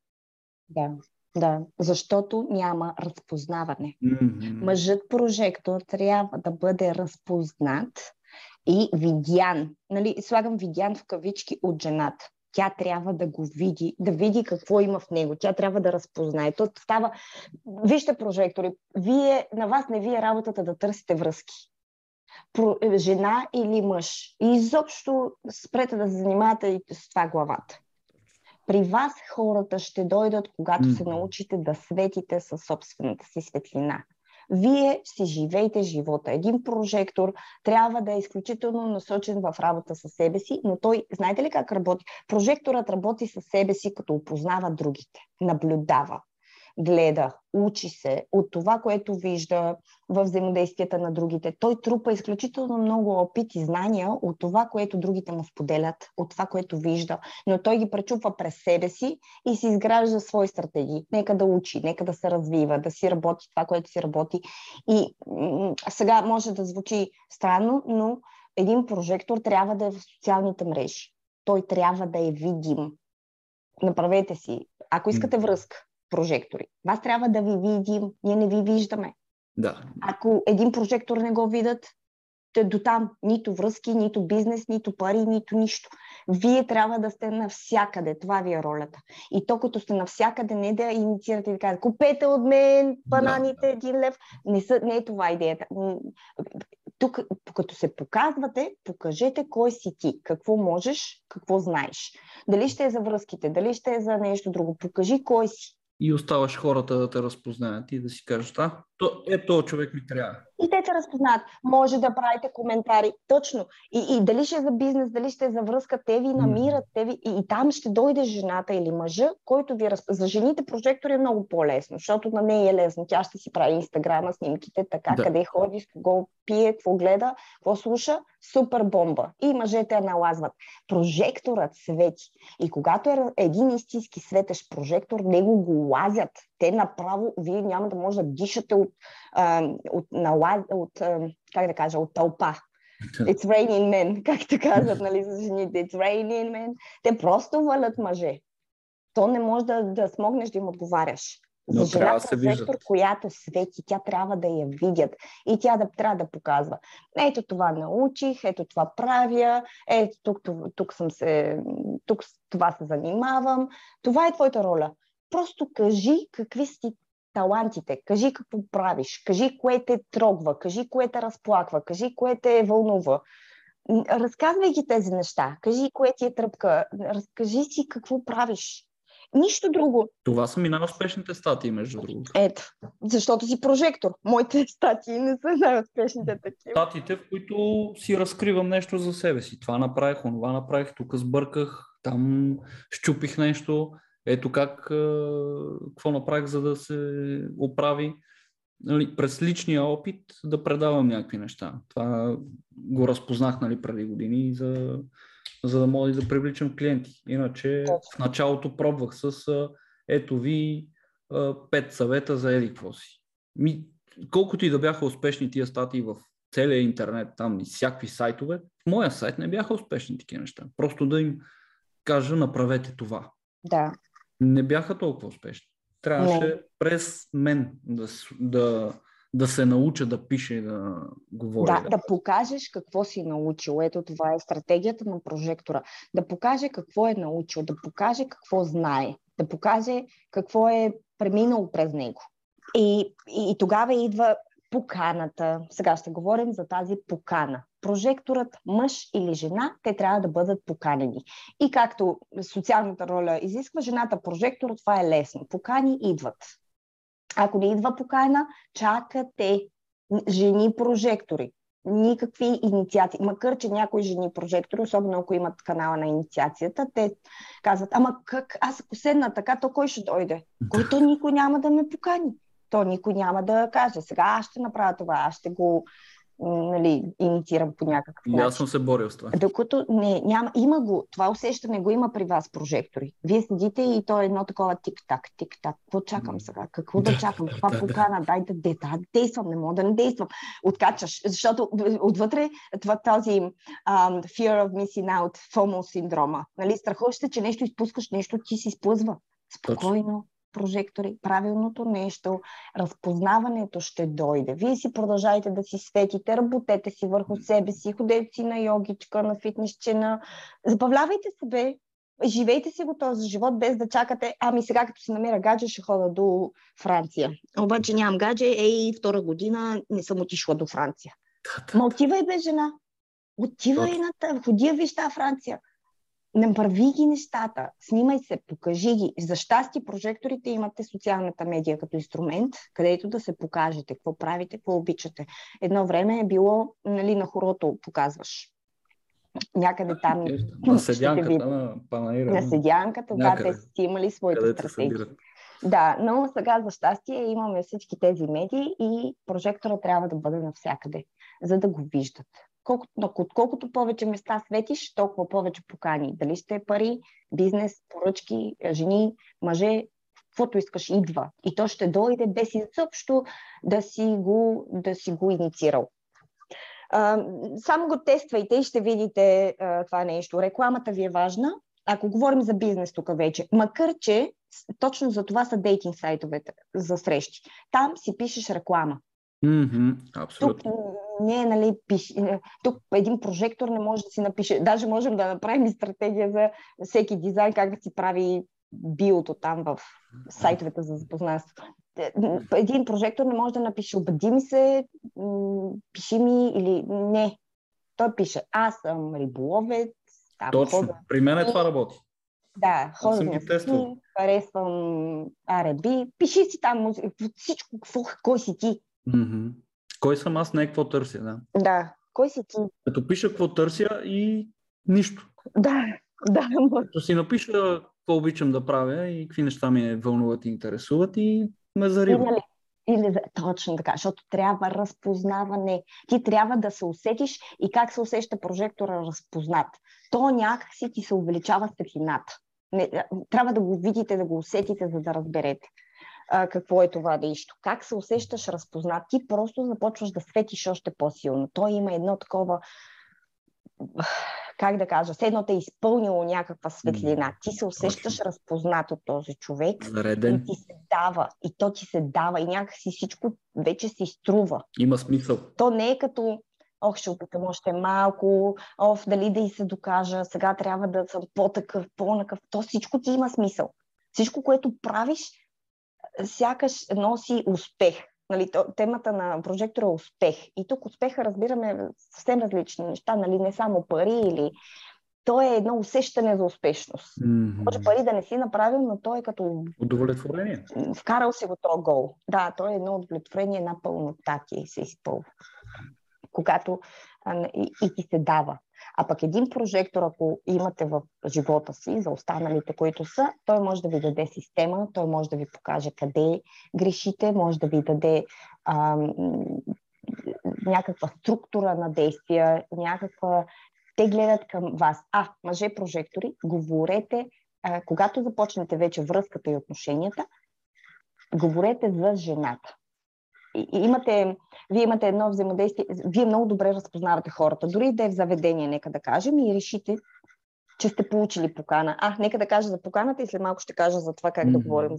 Да. Защото няма разпознаване. Мъжът прожектор трябва да бъде разпознат и видян. Нали, слагам видян в кавички от жената. Тя трябва да го види, да види какво има в него. Тя трябва да разпознае. То става... Вижте, прожектори, на вас не ви е работата да търсите връзки. Жена или мъж. И изобщо спрете да се занимавате и с това главата. При вас хората ще дойдат, когато се научите да светите със собствената си светлина. Вие си живейте живота. Един прожектор трябва да е изключително насочен в работа със себе си, но той, знаете ли как работи? Прожекторът работи със себе си, като опознава другите, наблюдава, гледа, учи се от това, което вижда във взаимодействията на другите. Той трупа изключително много опит и знания от това, което другите му споделят, от това, което вижда, но той ги пречупва през себе си и си изгражда свои стратегии. Нека да учи, нека да се развива, да си работи това, което си работи. И сега може да звучи странно, но един прожектор трябва да е в социалните мрежи. Той трябва да е видим. Направете си, ако искате връзка, прожектори. Вас трябва да ви видим, ние не ви виждаме. Да. Ако един прожектор не го видят, то до там нито връзки, нито бизнес, нито пари, нито нищо. Вие трябва да сте навсякъде. Това ви е ролята. И то, като сте навсякъде, не да инициирате и да кажете, купете от мен бананите, $1. Не е това идеята. Тук, като се показвате, покажете кой си ти, какво можеш, какво знаеш. Дали ще е за връзките, дали ще е за нещо друго. Покажи кой си. И оставаш хората да те разпознаят и да си кажеш, този човек ми трябва. И те те разпознават. Може да правите коментари. Точно. И дали ще е за бизнес, дали ще е за връзка, те ви намират. И там ще дойде жената или мъжа, който ви разпознава. За жените прожектор е много по-лесно, защото на нея е лесно. Тя ще си прави Инстаграма, снимките, така, къде ходи, с кого пие, какво гледа, какво слуша. Супер бомба. И мъжете я налазват. Прожекторът свети. И когато е един истински светещ прожектор, него го лазят. Те направо, вие няма да може да дишате от тълпа. It's raining men, както казват, нали, за жените. It's raining men. Те просто валят мъже. То не може да смогнеш да им отговаряш. За жената сектор, която свети, тя трябва да я видят и тя трябва да показва. Ето това научих, ето това правя, ето тук това се занимавам. Това е твоята роля. Просто кажи какви си талантите, кажи какво правиш, кажи кое те трогва, кажи кое те разплаква, кажи кое те вълнува. Разказвай ги тези неща, кажи кое ти е тръпка, разкажи си какво правиш. Нищо друго. Това са ми най-успешните статии, между другото. Ето, защото си прожектор. Моите статии не са най-успешните такива. Статиите, в които си разкривам нещо за себе си. Това направих, онова направих, тук сбърках, там щупих нещо. Ето как, какво направих, за да се оправи. Нали, през личния опит да предавам някакви неща. Това го разпознах, нали, преди години за да мога да привличам клиенти. Иначе в началото пробвах с ето ви 5 съвета за еди какво си. Колкото и да бяха успешни тия статии в целия интернет, там и всякакви сайтове, в моя сайт не бяха успешни такива неща. Просто да им кажа, направете това. Да. Не бяха толкова успешни. Трябваше през мен да се науча да пише и да говори. Да покажеш какво си научил. Ето това е стратегията на прожектора. Да покаже какво е научил, да покаже какво знае, да покаже какво е преминало през него. И тогава идва поканата. Сега ще говорим за тази покана. Прожекторът, мъж или жена, те трябва да бъдат поканени. И както социалната роля изисква, жената прожектор, това е лесно. Покани идват. Ако не идва покана, чакате. Жени прожектори. Никакви инициации. Макар че някои жени прожектори, особено ако имат канала на инициацията, те казват, ама как, аз ако седна така, то кой ще дойде? Който никой няма да ме покани. То никой няма да каже, сега аз ще направя това, аз ще го инициирам по някакъв начин. Аз съм се борил с това. Докато има го, това усещане го има при вас, прожектори. Вие седите и то е едно такова тик-так, тик-так. Какво чакам сега? Какво да чакам? Каква покана? Дай да действам, не мога да не действам. Откачаш, защото отвътре този fear of missing out, FOMO синдрома. Страхуваш се, че нещо изпускаш, нещо ти си сплъзва. Спокойно. Прожектори, правилното нещо, разпознаването ще дойде. Вие си продължавайте да си светите, работете си върху себе си, ходете си на йогичка, на фитнесчина, забавлявайте себе, живейте си го този живот, без да чакате, ами сега като се намира гадже, ще хода до Франция. Обаче нямам гадже, втора година не съм отишла до Франция. Ма отивай бе, жена, отивай ходи виж тази Франция. не прави ги нещата, снимай се, покажи ги. За щастие прожекторите имате социалната медия като инструмент, където да се покажете, какво правите, какво обичате. Едно време е било, нали, на хорото показваш. Някъде там на седянката, на седянката, да, те си имали своите стратегии. Да, но сега за щастие имаме всички тези медии и прожектора трябва да бъде навсякъде, за да го виждат. Колкото повече места светиш, толкова повече покани. Дали ще е пари, бизнес, поръчки, жени, мъже, каквото искаш, идва. И то ще дойде без изобщо да си го инициирал. Само го тествайте и ще видите това нещо. Рекламата ви е важна. Ако говорим за бизнес тук вече, макар че точно за това са дейтинг сайтовете за срещи. Там си пишеш реклама. Абсолютно. Тук не е, нали, тук един прожектор не може да си напише. Даже можем да направим и стратегия за всеки дизайн, как да си прави биото там в сайтовете за запознанство. Един прожектор не може да напише "Обади ми се", "Пиши ми" или не. Той пише "Аз съм риболовец". Там, точно, хода. При мен е това работи. Да, ходим си, харесвам R&B, пиши си там всичко, кой си ти. Mm-hmm. Кой съм аз, не е какво търся, да. Да, кой си ти. Като пиша какво търся и нищо. Да, да. Като си напиша какво обичам да правя и какви неща ме вълнуват и интересуват и ме зариват. Точно така, защото трябва разпознаване. Ти трябва да се усетиш и как се усеща прожектора разпознат. То някак си ти се увеличава светлината. Трябва да го видите, да го усетите, за да разберете какво е това нещо. Как се усещаш разпознат, ти просто започваш да светиш още по-силно. Той има едно такова, как да кажа, едно те е изпълнило някаква светлина. Ти се усещаш разпознат от този човек. Зареден. И ти се дава. И то ти се дава. И някакси всичко вече се изтрува. Има смисъл. То не е като ще опитам още малко, дали да и се докажа, сега трябва да съм по-такъв, по-накъв. То всичко ти има смисъл. Всичко, което правиш, сякаш носи успех. Нали, темата на прожектора е успех. И тук успеха разбираме съвсем различни неща, нали, не само пари или... То е едно усещане за успешност. Mm-hmm. Може пари да не си направил, но то е като... удовлетворение. Вкарал си го този гол. Да, то е едно удовлетворение, една пълнота ти се изпълва. Когато и ти се дава. А пък един прожектор, ако имате в живота си, за останалите, които са, той може да ви даде система, той може да ви покаже къде грешите, може да ви даде някаква структура на действия, някаква... Те гледат към вас. Мъже прожектори, говорете, когато започнете вече връзката и отношенията, говорете за жената. Вие имате едно взаимодействие, вие много добре разпознавате хората, дори да е в заведение, нека да кажем, и решите, че сте получили покана. Нека да кажа за поканата и след малко ще кажа за това как да говорим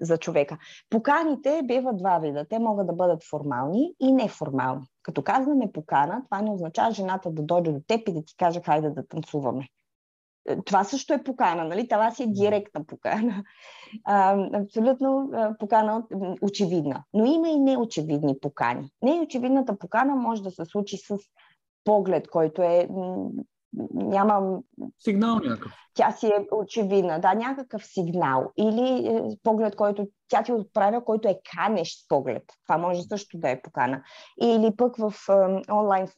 за човека. Поканите биват два вида. Те могат да бъдат формални и неформални. Като казваме покана, това не означава жената да дойде до теб и да ти каже хайде да танцуваме. Това също е покана, нали? Това си е директна покана. Абсолютно покана очевидна. Но има и неочевидни покани. Неочевидната покана може да се случи с поглед, който е... Няма... Сигнал някакъв. Тя си е очевидна. Да, някакъв сигнал. Или поглед, който тя ти отправя, който е канещ поглед. Това може също да е покана. Или пък в онлайн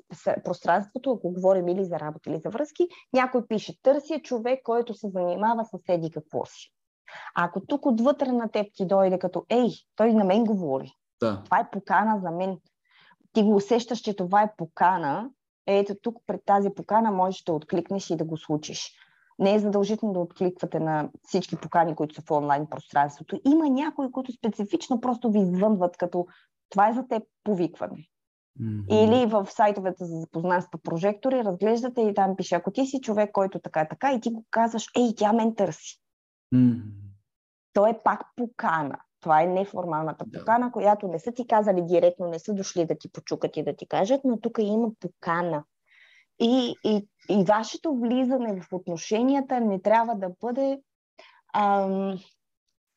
пространството, ако говорим или за работа, или за връзки, някой пише "Търся човек, който се занимава с еди какво си". Ако тук отвътре на теб ти дойде като той на мен говори. Да. Това е покана за мен. Ти го усещаш, че това е покана. Ето тук пред тази покана можеш да откликнеш и да го случиш. Не е задължително да откликвате на всички покани, които са в онлайн пространството. Има някои, които специфично просто ви извънват, като "това е за теб" повикване. Mm-hmm. Или в сайтовете за запознанства прожектори разглеждате и там пише "ако ти си човек, който така и ти го казваш, тя мен търси". Mm-hmm. То е пак покана. Това е неформалната покана, която не са ти казали директно, не са дошли да ти почукат и да ти кажат, но тук има покана. И вашето влизане в отношенията не трябва да бъде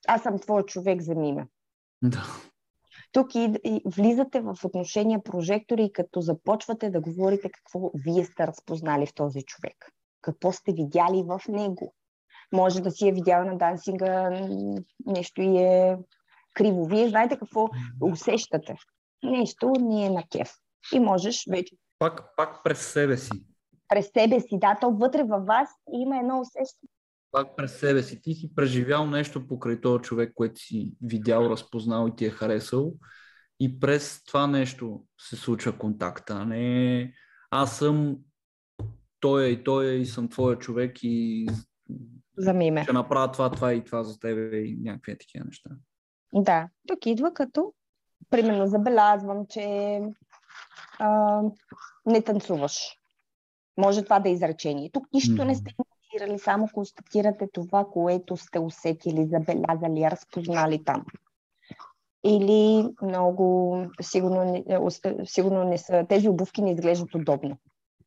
"аз съм твой човек, вземи ме". Да. Тук и влизате в отношения прожектори, като започвате да говорите какво вие сте разпознали в този човек. Какво сте видяли в него? Може да си е видял на дансинга нещо и е криво. Вие знаете какво усещате. Нещо не е на кеф. И можеш вече... Пак през себе си. През себе си, да. То вътре във вас има едно усещане. Пак през себе си. Ти си преживял нещо покрай този човек, което си видял, разпознал и ти е харесал. И през това нещо се случва контакта. А не аз съм той и той и съм твоя човек и замиме. Ще направя това и това за тебе и някакви такива неща. Да, тук идва като примерно забелязвам, че не танцуваш. Може това да е изречение. Тук нищо не сте инициирали, само констатирате това, което сте усетили, забелязали, разпознали там. Или много сигурно не са, тези обувки не изглеждат удобно.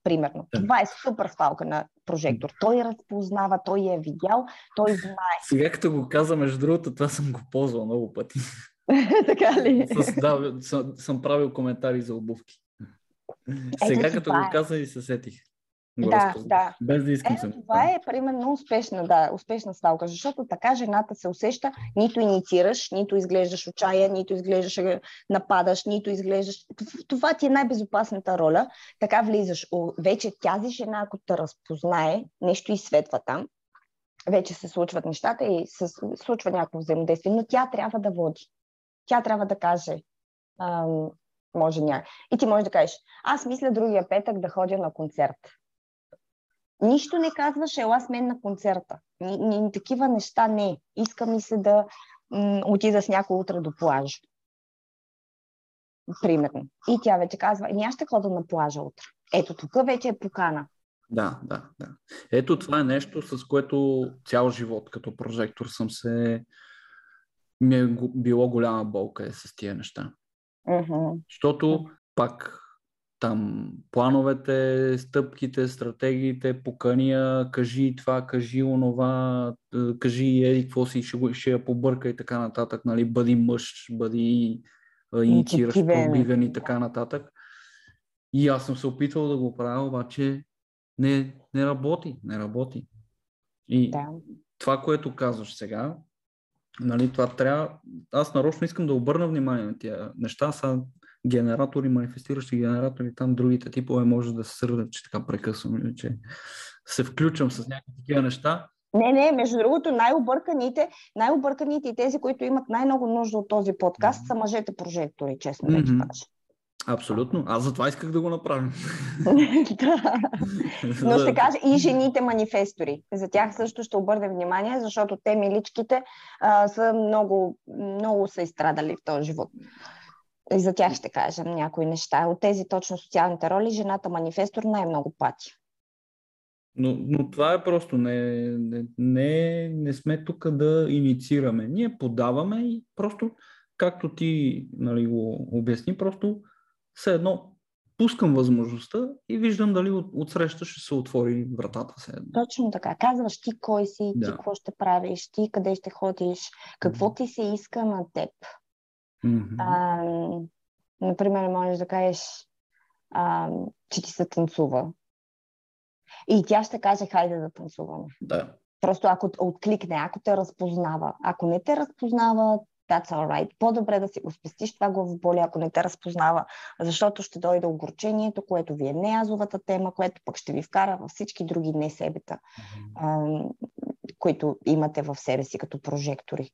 Примерно. Това е супер фалка на прожектор. Той разпознава, той я е видял, той знае. Сега като го каза, между другото, това съм го ползвал много пъти. Така ли? Съм правил коментари за обувки. Сега като го каза и се сетих. Да. Без да искам съм. Това е примерно успешна сталка, защото така жената се усеща, нито инициираш, нито изглеждаш отчаян, нито изглеждаш нападаш, нито изглеждаш... Това ти е най-безопасната роля. Така влизаш. Вече тази жена, ако те разпознае, нещо изсветва там. Вече се случват нещата и се случва някакво взаимодействие, но тя трябва да води. Тя трябва да каже... Може някак. И ти можеш да кажеш, аз мисля другия петък да ходя на концерт. Нищо не казваш, ела с мен на концерта. Такива неща не. Иска ми се да отида с някой утре до плажа. Примерно. И тя вече казва, аз ще ходя на плажа утре. Ето тук вече е покана. Да. Ето това е нещо, с което цял живот като прожектор ми е било голяма болка с тия неща. Защото пак там плановете, стъпките, стратегиите, покания, кажи това, кажи онова, кажи еди какво си, ще я побърка и така нататък, нали, бъди мъж, бъди инициираш, побивен и така нататък. И аз съм се опитвал да го правя, обаче не работи. И това, което казваш сега, нали, това трябва... Аз нарочно искам да обърна внимание на тия неща. Са генератори, манифестиращи генератори, там другите типове може да се сърдят, че така прекъсвам или че се включвам с някакви такива неща. Не, между другото, най-обърканите и тези, които имат най-много нужда от този подкаст, са мъжете прожектори, честно да ти кажа. Абсолютно. Аз затова исках да го направим. Да. Но ще кажа и жените манифестори. За тях също ще обърнем внимание, защото те миличките са много, много са изстрадали в този живот. И за тях ще кажем някои неща. От тези точно социалните роли, жената манифестор най-много пати. Но това е просто не сме тук да инициираме. Ние подаваме и просто, както ти нали, го обясни, просто все едно пускам възможността и виждам дали отсреща ще се отвори вратата все едно. Точно така. Казваш ти кой си, ти какво ще правиш, ти къде ще ходиш, какво ти се иска на теб. Например, можеш да кажеш, че ти се танцува. И тя ще каже, хайде да танцуваме. Да. Просто ако откликне, ако те разпознава. Ако не те разпознава, that's alright. По-добре да си го спестиш това главоболие, ако не те разпознава, защото ще дойде огорчението, което ви е неязовата тема, което пък ще ви вкара във всички други не себета, които имате в себе си като прожектори.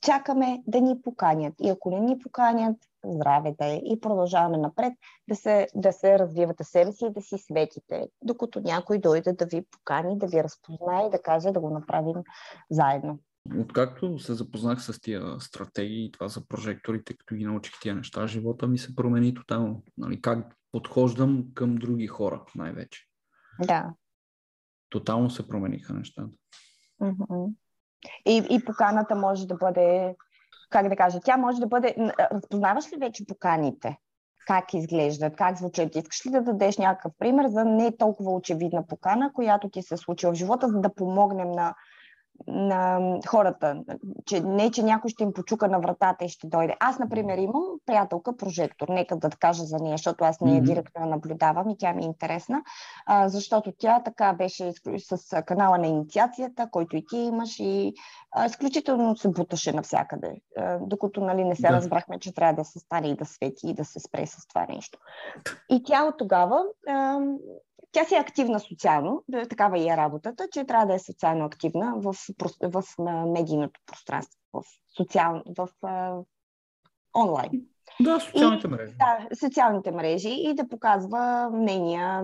Чакаме да ни поканят и ако не ни поканят, здраве да е и продължаваме напред да се развивате себе си и да си светите, докато някой дойде да ви покани, да ви разпознае и да каже да го направим заедно. Откакто се запознах с тия стратегии и това за прожекторите, като ги научих тия неща, живота ми се промени тотално. Нали, как подхождам към други хора най-вече. Да. Тотално се промениха нещата. И поканата може да бъде, как да кажа, тя може да бъде, разпознаваш ли вече поканите? Как изглеждат, как звучат? Искаш ли да дадеш някакъв пример за не толкова очевидна покана, която ти се случила в живота, за да помогнем на на хората. Че, не, че някой ще им почука на вратата и ще дойде. Аз, например, имам приятелка прожектор. Нека да кажа за нея, защото аз нея директно наблюдавам и тя ми е интересна. Защото тя така беше с канала на инициацията, който и ти имаш, и изключително се буташе навсякъде. Докато нали, не се разбрахме, че трябва да се стане и да свети и да се спре с това нещо. И тя от тогава... Тя си е активна социално, такава и е работата, че трябва да е социално активна в медийното пространство, в онлайн. Да, социалните мрежи. Да, социалните мрежи и да показва мнения.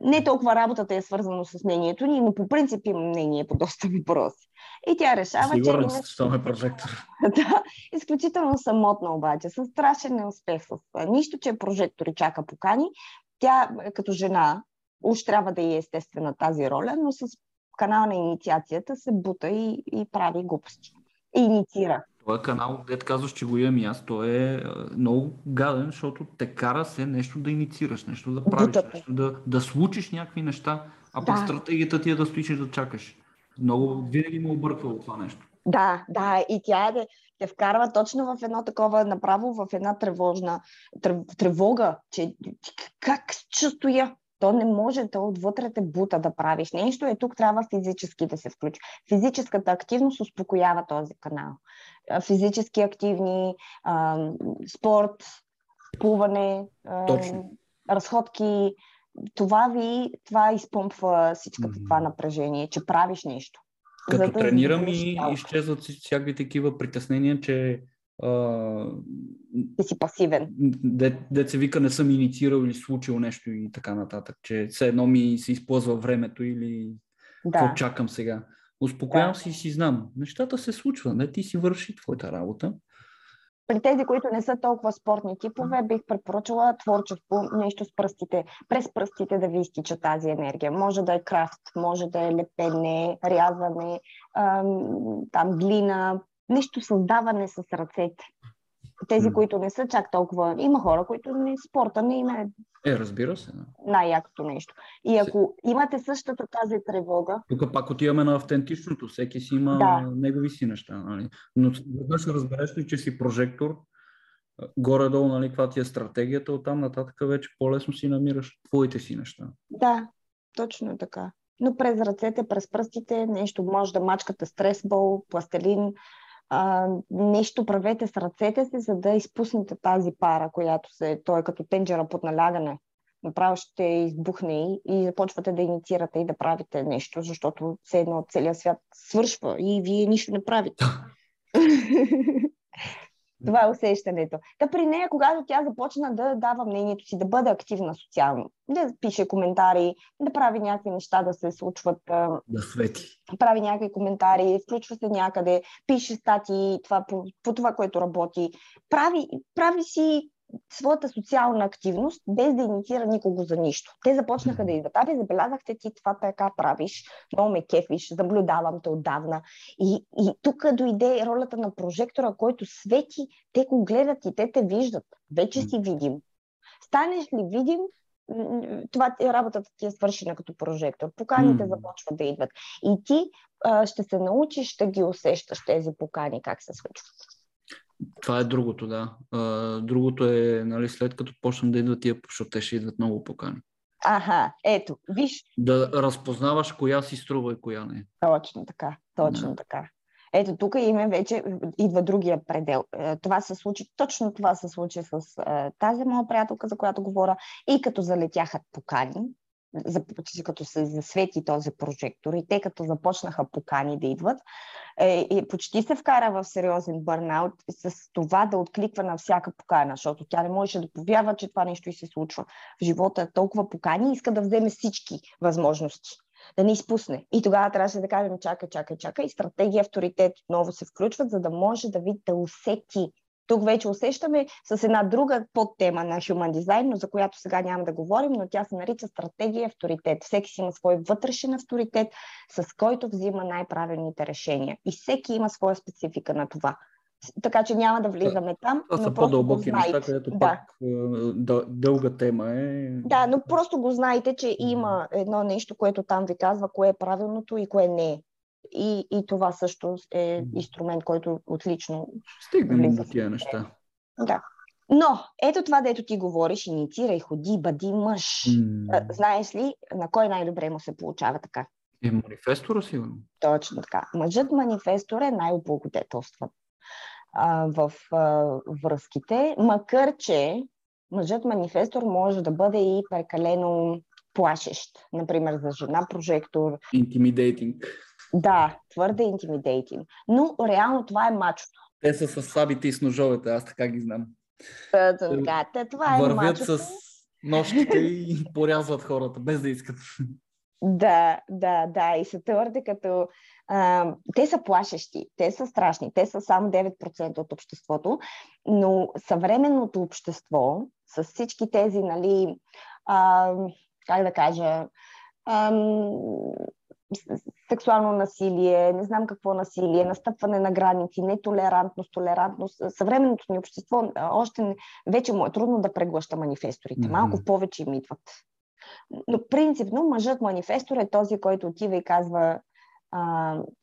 Не толкова работата е свързана с мнението ни, но по принцип има мнение по доста въпроси. И тя решава, сигурно, че... Сигурно, е прожектор. Да, изключително самотна обаче, с страшен неуспех, с нищо, че прожектор и чака покани. Тя като жена уж трябва да е естествена тази роля, но с канала на инициацията се бута и прави глупости. И инициира. Това е канал, дето казваш, че го имам и аз, той е много гаден, защото те кара се нещо да инициираш, нещо да правиш, нещо да случиш някакви неща, а по стратегията ти е да стоиш и да чакаш. Много винаги ме обърквало това нещо. Да, и тя те вкарва точно в едно такова, направо в една тревога, че как ще стоя? То не може, то отвътре те бута да правиш нещо и тук трябва физически да се включи. Физическата активност успокоява този канал. Физически активни, спорт, плуване, разходки, това изпомпва всичката това напрежение, че правиш нещо. Като тренирам и изчезват всякакви такива притеснения, че ти си пасивен. Дет се вика, не съм инициирал или случил нещо и така нататък, че все едно ми се използва времето или какво чакам сега. Успокоявам се и си знам. Нещата се случват, не ти си върши твоята работа. При тези, които не са толкова спортни типове, бих препоръчала творчество, нещо с пръстите. През пръстите да ви изтича тази енергия. Може да е крафт, може да е лепене, рязане, там глина, нещо създаване с ръцете. Тези, които не са чак толкова... Има хора, които спорта не има... разбира се. Да. Най-якото нещо. И ако имате същата тази тревога... Тук пак отиваме на автентичното. Всеки си има негови си неща. Нали? Но ще разбереш ли, че си прожектор, горе-долу, нали, каква ти е стратегията, оттам нататък вече по-лесно си намираш твоите си неща. Да, точно така. Но през ръцете, през пръстите, нещо може да мачкате стресбол, пластелин... нещо правете с ръцете си, за да изпуснете тази пара, която е като тенджера под налягане. Направо ще избухне и започвате да инициирате и да правите нещо, защото все едно целият свят свършва и вие нищо не правите. Това е усещането. Та при нея, когато тя започна да дава мнението си, да бъде активна социално, да пише коментари, да прави някакви неща, да се случват, да свети. Прави някакви коментари, включва се някъде, пише статии по това, което работи. Прави си своята социална активност, без да инициира никого за нищо. Те започнаха да идват. Абе, забелязахте ти, това така правиш, много ме кефиш, заблюдавам те отдавна. И тук дойде ролята на прожектора, който свети, те го гледат и те виждат. Вече си видим. Станеш ли видим, това работата ти е свършена като прожектор. Поканите започват да идват. И ти ще се научиш, ще ги усещаш тези покани, как се случват. Това е другото, да. Другото е, нали, след като почнем да идват тия, защото те ще идват много покани. Аха, ето, виж. Да разпознаваш коя си струва и коя не. Точно така. Ето, тук има вече, идва другия предел. Точно това се случи с тази моя приятелка, за която говоря. И като залетяха покани, като се засвети този прожектор и те като започнаха покани да идват, и почти се вкара в сериозен бърнаут с това да откликва на всяка покана, защото тя не можеше да повярва, че това нещо и се случва. В живота е толкова покани, иска да вземе всички възможности, да не изпусне. И тогава трябваше да кажем чакай, и стратегия, авторитет отново се включват, за да може да усети. Тук вече усещаме с една друга подтема на Human Design, но за която сега няма да говорим, но тя се нарича стратегия и авторитет. Всеки си има свой вътрешен авторитет, с който взима най-правилните решения. И всеки има своя специфика на това. Така че няма да влизаме там. Това са по-дълбоки неща, където пак дълга тема е. Да, но просто го знаете, че има едно нещо, което там ви казва кое е правилното и кое не е. И това също е инструмент, който отлично... Стигнем до тия неща. Да. Но, ето това, дето ти говориш, инициирай, ходи, бъди мъж. Знаеш ли, на кой най-добре му се получава така? Е манифестора, сигурно. Точно така. Мъжът манифестор е най-облагодетелстван в връзките, макар че мъжът манифестор може да бъде и прекалено плашещ. Например, за жена прожектор. Интимидейтинг. Да, твърде интимидейтинг. Но реално това е мачото. Те са с сабите и с ножовете, аз така ги знам. Това е вървят мачото. С нощите и порязват хората, без да искат. Да, и са твърде като... те са плашещи, те са страшни, те са само 9% от обществото, но съвременното общество с всички тези, нали, как да кажа, сексуално насилие, не знам какво насилие, настъпване на граници, нетолерантност, толерантност. Съвременното ни общество вече му е трудно да преглъща манифесторите. Малко повече им идват. Но принципно мъжът манифестор е този, който отива и казва: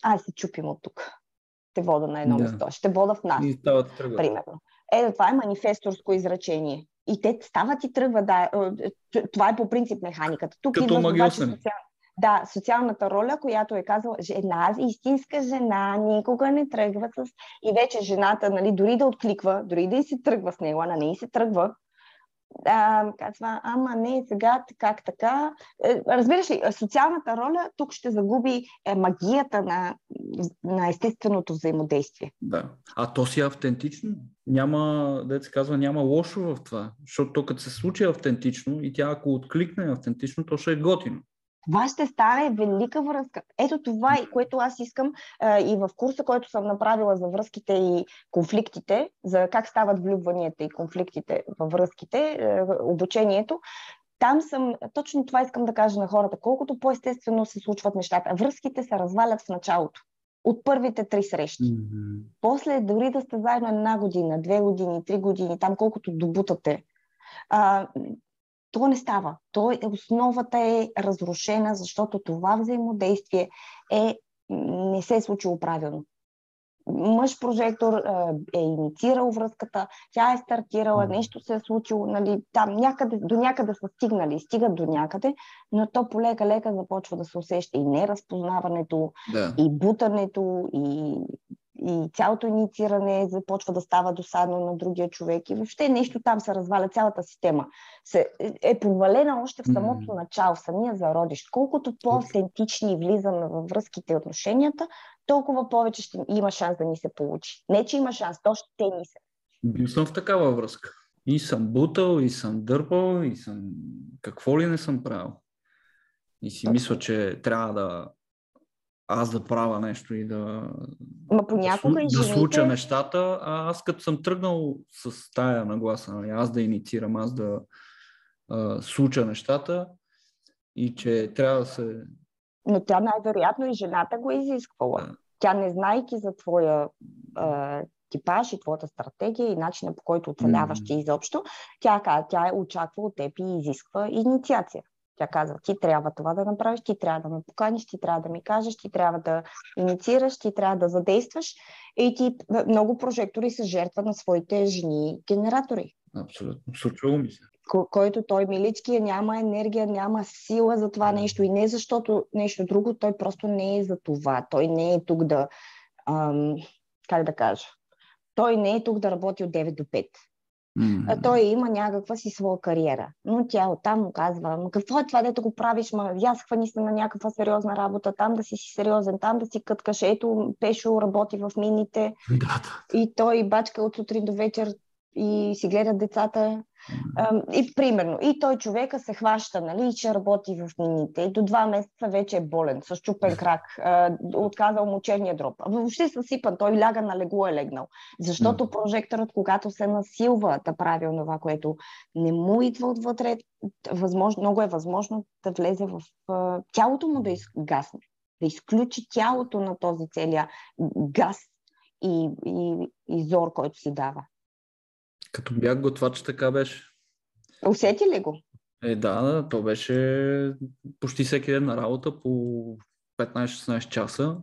аз се чупим от тук. Те вода на едно место. Ще вода в нас. Примерно. Ето това е манифесторско изречение. И те стават и тръгват. Да, това е по принцип механиката. Тук идва магиосен. Да, социалната роля, която е казала жена, истинска жена, никога не тръгва с... И вече жената, нали, дори да откликва, дори да и се тръгва с него, а не и се тръгва, казва, ама не, сега как така... Разбираш ли, социалната роля тук ще загуби магията на естественото взаимодействие. Да, а то си е автентично. Няма, да се казва, няма лошо в това, защото то като се случи автентично и тя ако откликне автентично, то ще е готино. Това ще стане велика връзка. Ето това, което аз искам и в курса, който съм направила за връзките и конфликтите, за как стават влюбванията и конфликтите във връзките, обучението, там съм, точно това искам да кажа на хората, колкото по-естествено се случват нещата. Връзките се развалят в началото, от първите 3 срещи. После, дори да сте заедно 1 година, 2 години, 3 години, там колкото добутате, то не става. Основата е разрушена, защото това взаимодействие не се е случило правилно. Мъж-прожектор е инициирал връзката, тя е стартирала, нещо се е случило, нали, там някъде, до някъде са стигнали, стигат до някъде, но то полека-лека започва да се усеща и неразпознаването, и бутането, и цялото иницииране започва да става досадно на другия човек и въобще нещо там се разваля, цялата система е провалена още в самото начало, в самия зародиш. Колкото по-автентични влизаме във връзките и отношенията, толкова повече ще има шанс да ни се получи. Не, че има шанс, то ще ни се. Бил съм в такава връзка. И съм бутал, и съм дърпал, и съм... Какво ли не съм правил? И си мисля, че трябва да... аз да правя нещо и да случа нещата, а аз като съм тръгнал с тая нагласа, аз да инициирам, аз да случа нещата и че трябва да се... Но тя най-вероятно и жената го изисквала. Да. Тя, не знайки за твоя типаж и твоята стратегия и начина, по който оцеляваш ти изобщо, тя очаква от теб и изисква инициация. Тя казва, ти трябва това да направиш, ти трябва да ме поканиш, ти трябва да ми кажеш, ти трябва да инициираш, ти трябва да задействаш. И много прожектори се жертват на своите жени генератори. Абсолютно. Случва ми се. Който той миличкия няма енергия, няма сила за това нещо. И не защото нещо друго, той просто не е за това. Той не е тук да... как да кажа? Той не е тук да работи от 9 до 5. Той има някаква си своя кариера. Но тя оттам му казва, какво е това, дето го правиш, аз хвани се на някаква сериозна работа, там да си сериозен, там да си къткаш, ето Пешо работи в мините. И той бачка от сутрин до вечер и си гледа децата. И примерно, и той човека се хваща, нали, че работи в мините и до 2 месеца вече е болен, с чупен крак, отказал му черния дроб. Въобще съсипан, той ляга на легло е легнал. Защото прожекторът, когато се насилва да прави това, което не му идва отвътре, много е възможно да влезе в тялото му да изгасне, да изключи тялото на този целия газ и зор, който си дава. Като бях готвач, така беше. Усети ли го? Да, то беше почти всеки ден на работа по 15-16 часа.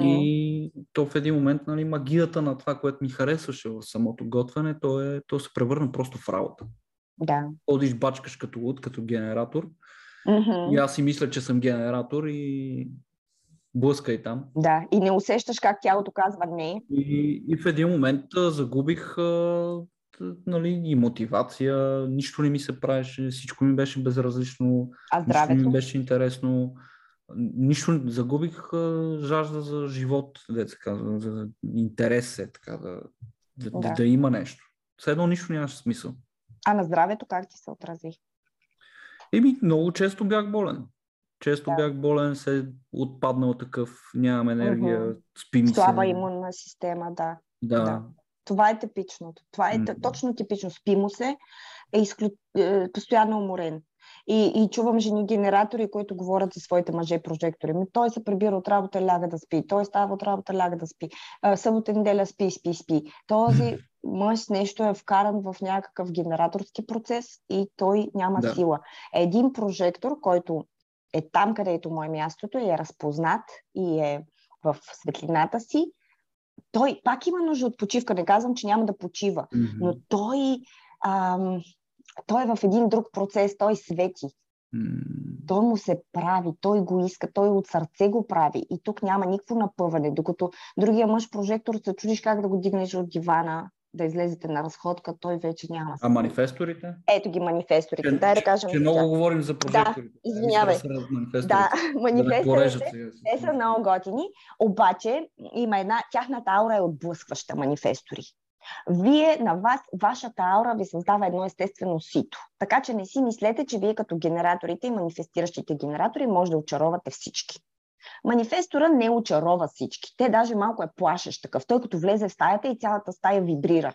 И то в един момент, нали, магията на това, което ми харесваше в самото готвене, то се превърна просто в работа. Да. Ходиш, бачкаш като луд, като генератор. И аз си мисля, че съм генератор и блъскай там. Да, и не усещаш как тялото казва не. И в един момент загубих, нали, и мотивация, нищо не ми се правеше, всичко ми беше безразлично, нищо ми беше интересно. Нищо, загубих жажда за живот, за интерес е така, да има нещо. Все едно нищо нямаше смисъл. А на здравето как ти се отрази? Еми, много често бях болен. Бях болен, се отпаднал такъв, нямам енергия, спи ми се. Слаба имунна система, да. Това е типичното. Това е точно типично. Спи му се, постоянно уморен. И чувам жени генератори, които говорят за своите мъже прожектори. Той се прибира от работа, ляга да спи. Той става от работа, ляга да спи. Събота неделя спи. Този мъж нещо е вкаран в някакъв генераторски процес и той няма сила. Един прожектор, който е там, където му е мястото, и е разпознат и е в светлината си, той пак има нужда от почивка. Не казвам, че няма да почива, но той е в един друг процес, той свети. Той му се прави, той го иска, той от сърце го прави и тук няма никакво напъване, докато другия мъж прожектор се чудиш как да го дигнеш от дивана, да излезете на разходка, той вече няма. А манифесторите? Ето ги манифесторите. Дай да кажем. Че много говорим за прожекторите. Да, извинявай. Да, манифесторите, те са много готини, обаче има тяхната аура е отблъскваща, манифестори. Вие на вас, вашата аура ви създава едно естествено сито. Така че не си мислете, че вие като генераторите и манифестиращите генератори може да очаровате всички. Манифестора не очарова всички. Те даже малко е плашещ такъв. Той като влезе в стаята и цялата стая вибрира.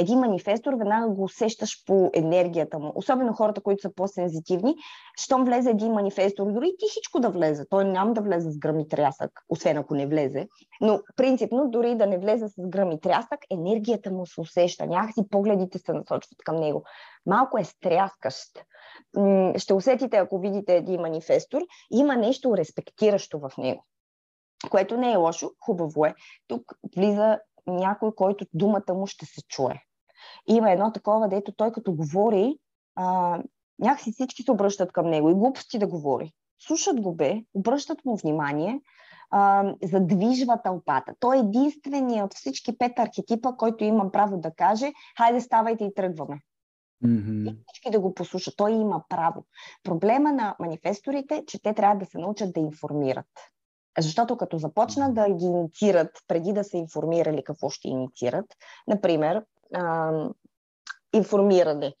Един манифестор веднага го усещаш по енергията му. Особено хората, които са по-сензитивни. Щом влезе един манифестор, дори тихичко да влезе. Той няма да влезе с гръм и трясък, освен ако не влезе. Но принципно, дори да не влезе с гръм и трясък, енергията му се усеща. Някакси погледите се насочват към него. Малко е стряскащ. Ще усетите, ако видите един манифестор, има нещо респектиращо в него. Което не е лошо, хубаво е. Тук влиза някой, който думата му ще се чуе. Има едно такова, дето той като говори, някакси всички се обръщат към него и глупости да говори. Слушат го обръщат му внимание, задвижва тълпата. Той е единственият от всички 5 архетипа, който има право да каже: хайде ставайте и тръгваме. И всички да го послушат. Той има право. Проблема на манифесторите е, че те трябва да се научат да информират. Защото като започнат да ги инициират, преди да са информирали какво ще инициират, например, информиране.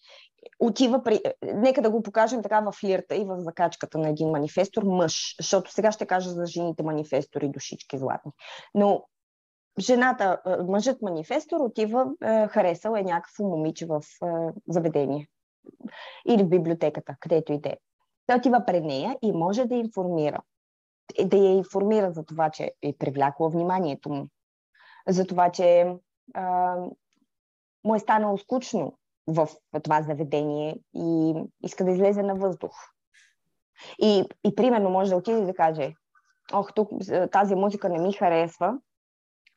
Нека да го покажем така в флирта и в закачката на един манифестор мъж, защото сега ще кажа за жените манифестори, душички златни. Но мъжът манифестор отива, харесал е някакво момиче в заведение или в библиотеката, където иде. Той отива пред нея и може да информира. Да я информира за това, че е привлякла вниманието му, за това, че му е станало скучно в това заведение и иска да излезе на въздух. И примерно може да отиде и да каже: ох, тук тази музика не ми харесва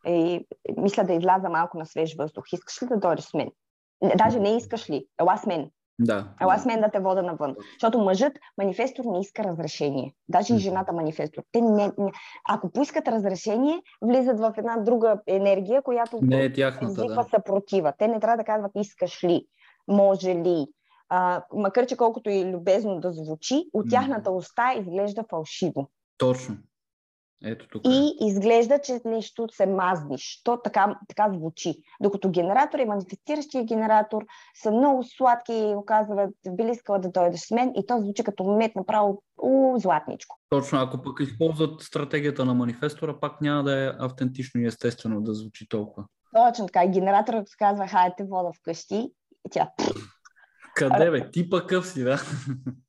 и мисля да изляза малко на свеж въздух. Искаш ли да дойдеш с мен? Даже не искаш ли? Ела с мен. Ела с мен да те вода навън. Защото мъжът манифестор не иска разрешение. Даже и жената манифестор. Те не, ако поискат разрешение, влизат в една друга енергия, която не е тяхната, съпротива. Те не трябва да казват: искаш ли, може ли. Макар че колкото и любезно да звучи, от тяхната уста изглежда фалшиво. Точно. Ето тук. И изглежда, че нещо се мазниш. То така звучи. Докато генератор и манифестиращия генератор са много сладки и оказват: би ли искала да дойдеш с мен? И то звучи като мед направо златничко. Точно, ако пък използват стратегията на манифестора, пак няма да е автентично и естествено да звучи толкова. Точно така. И генераторът казва: хайде вода вкъщи. И тя... Къде бе? Ти пъкъв си, да?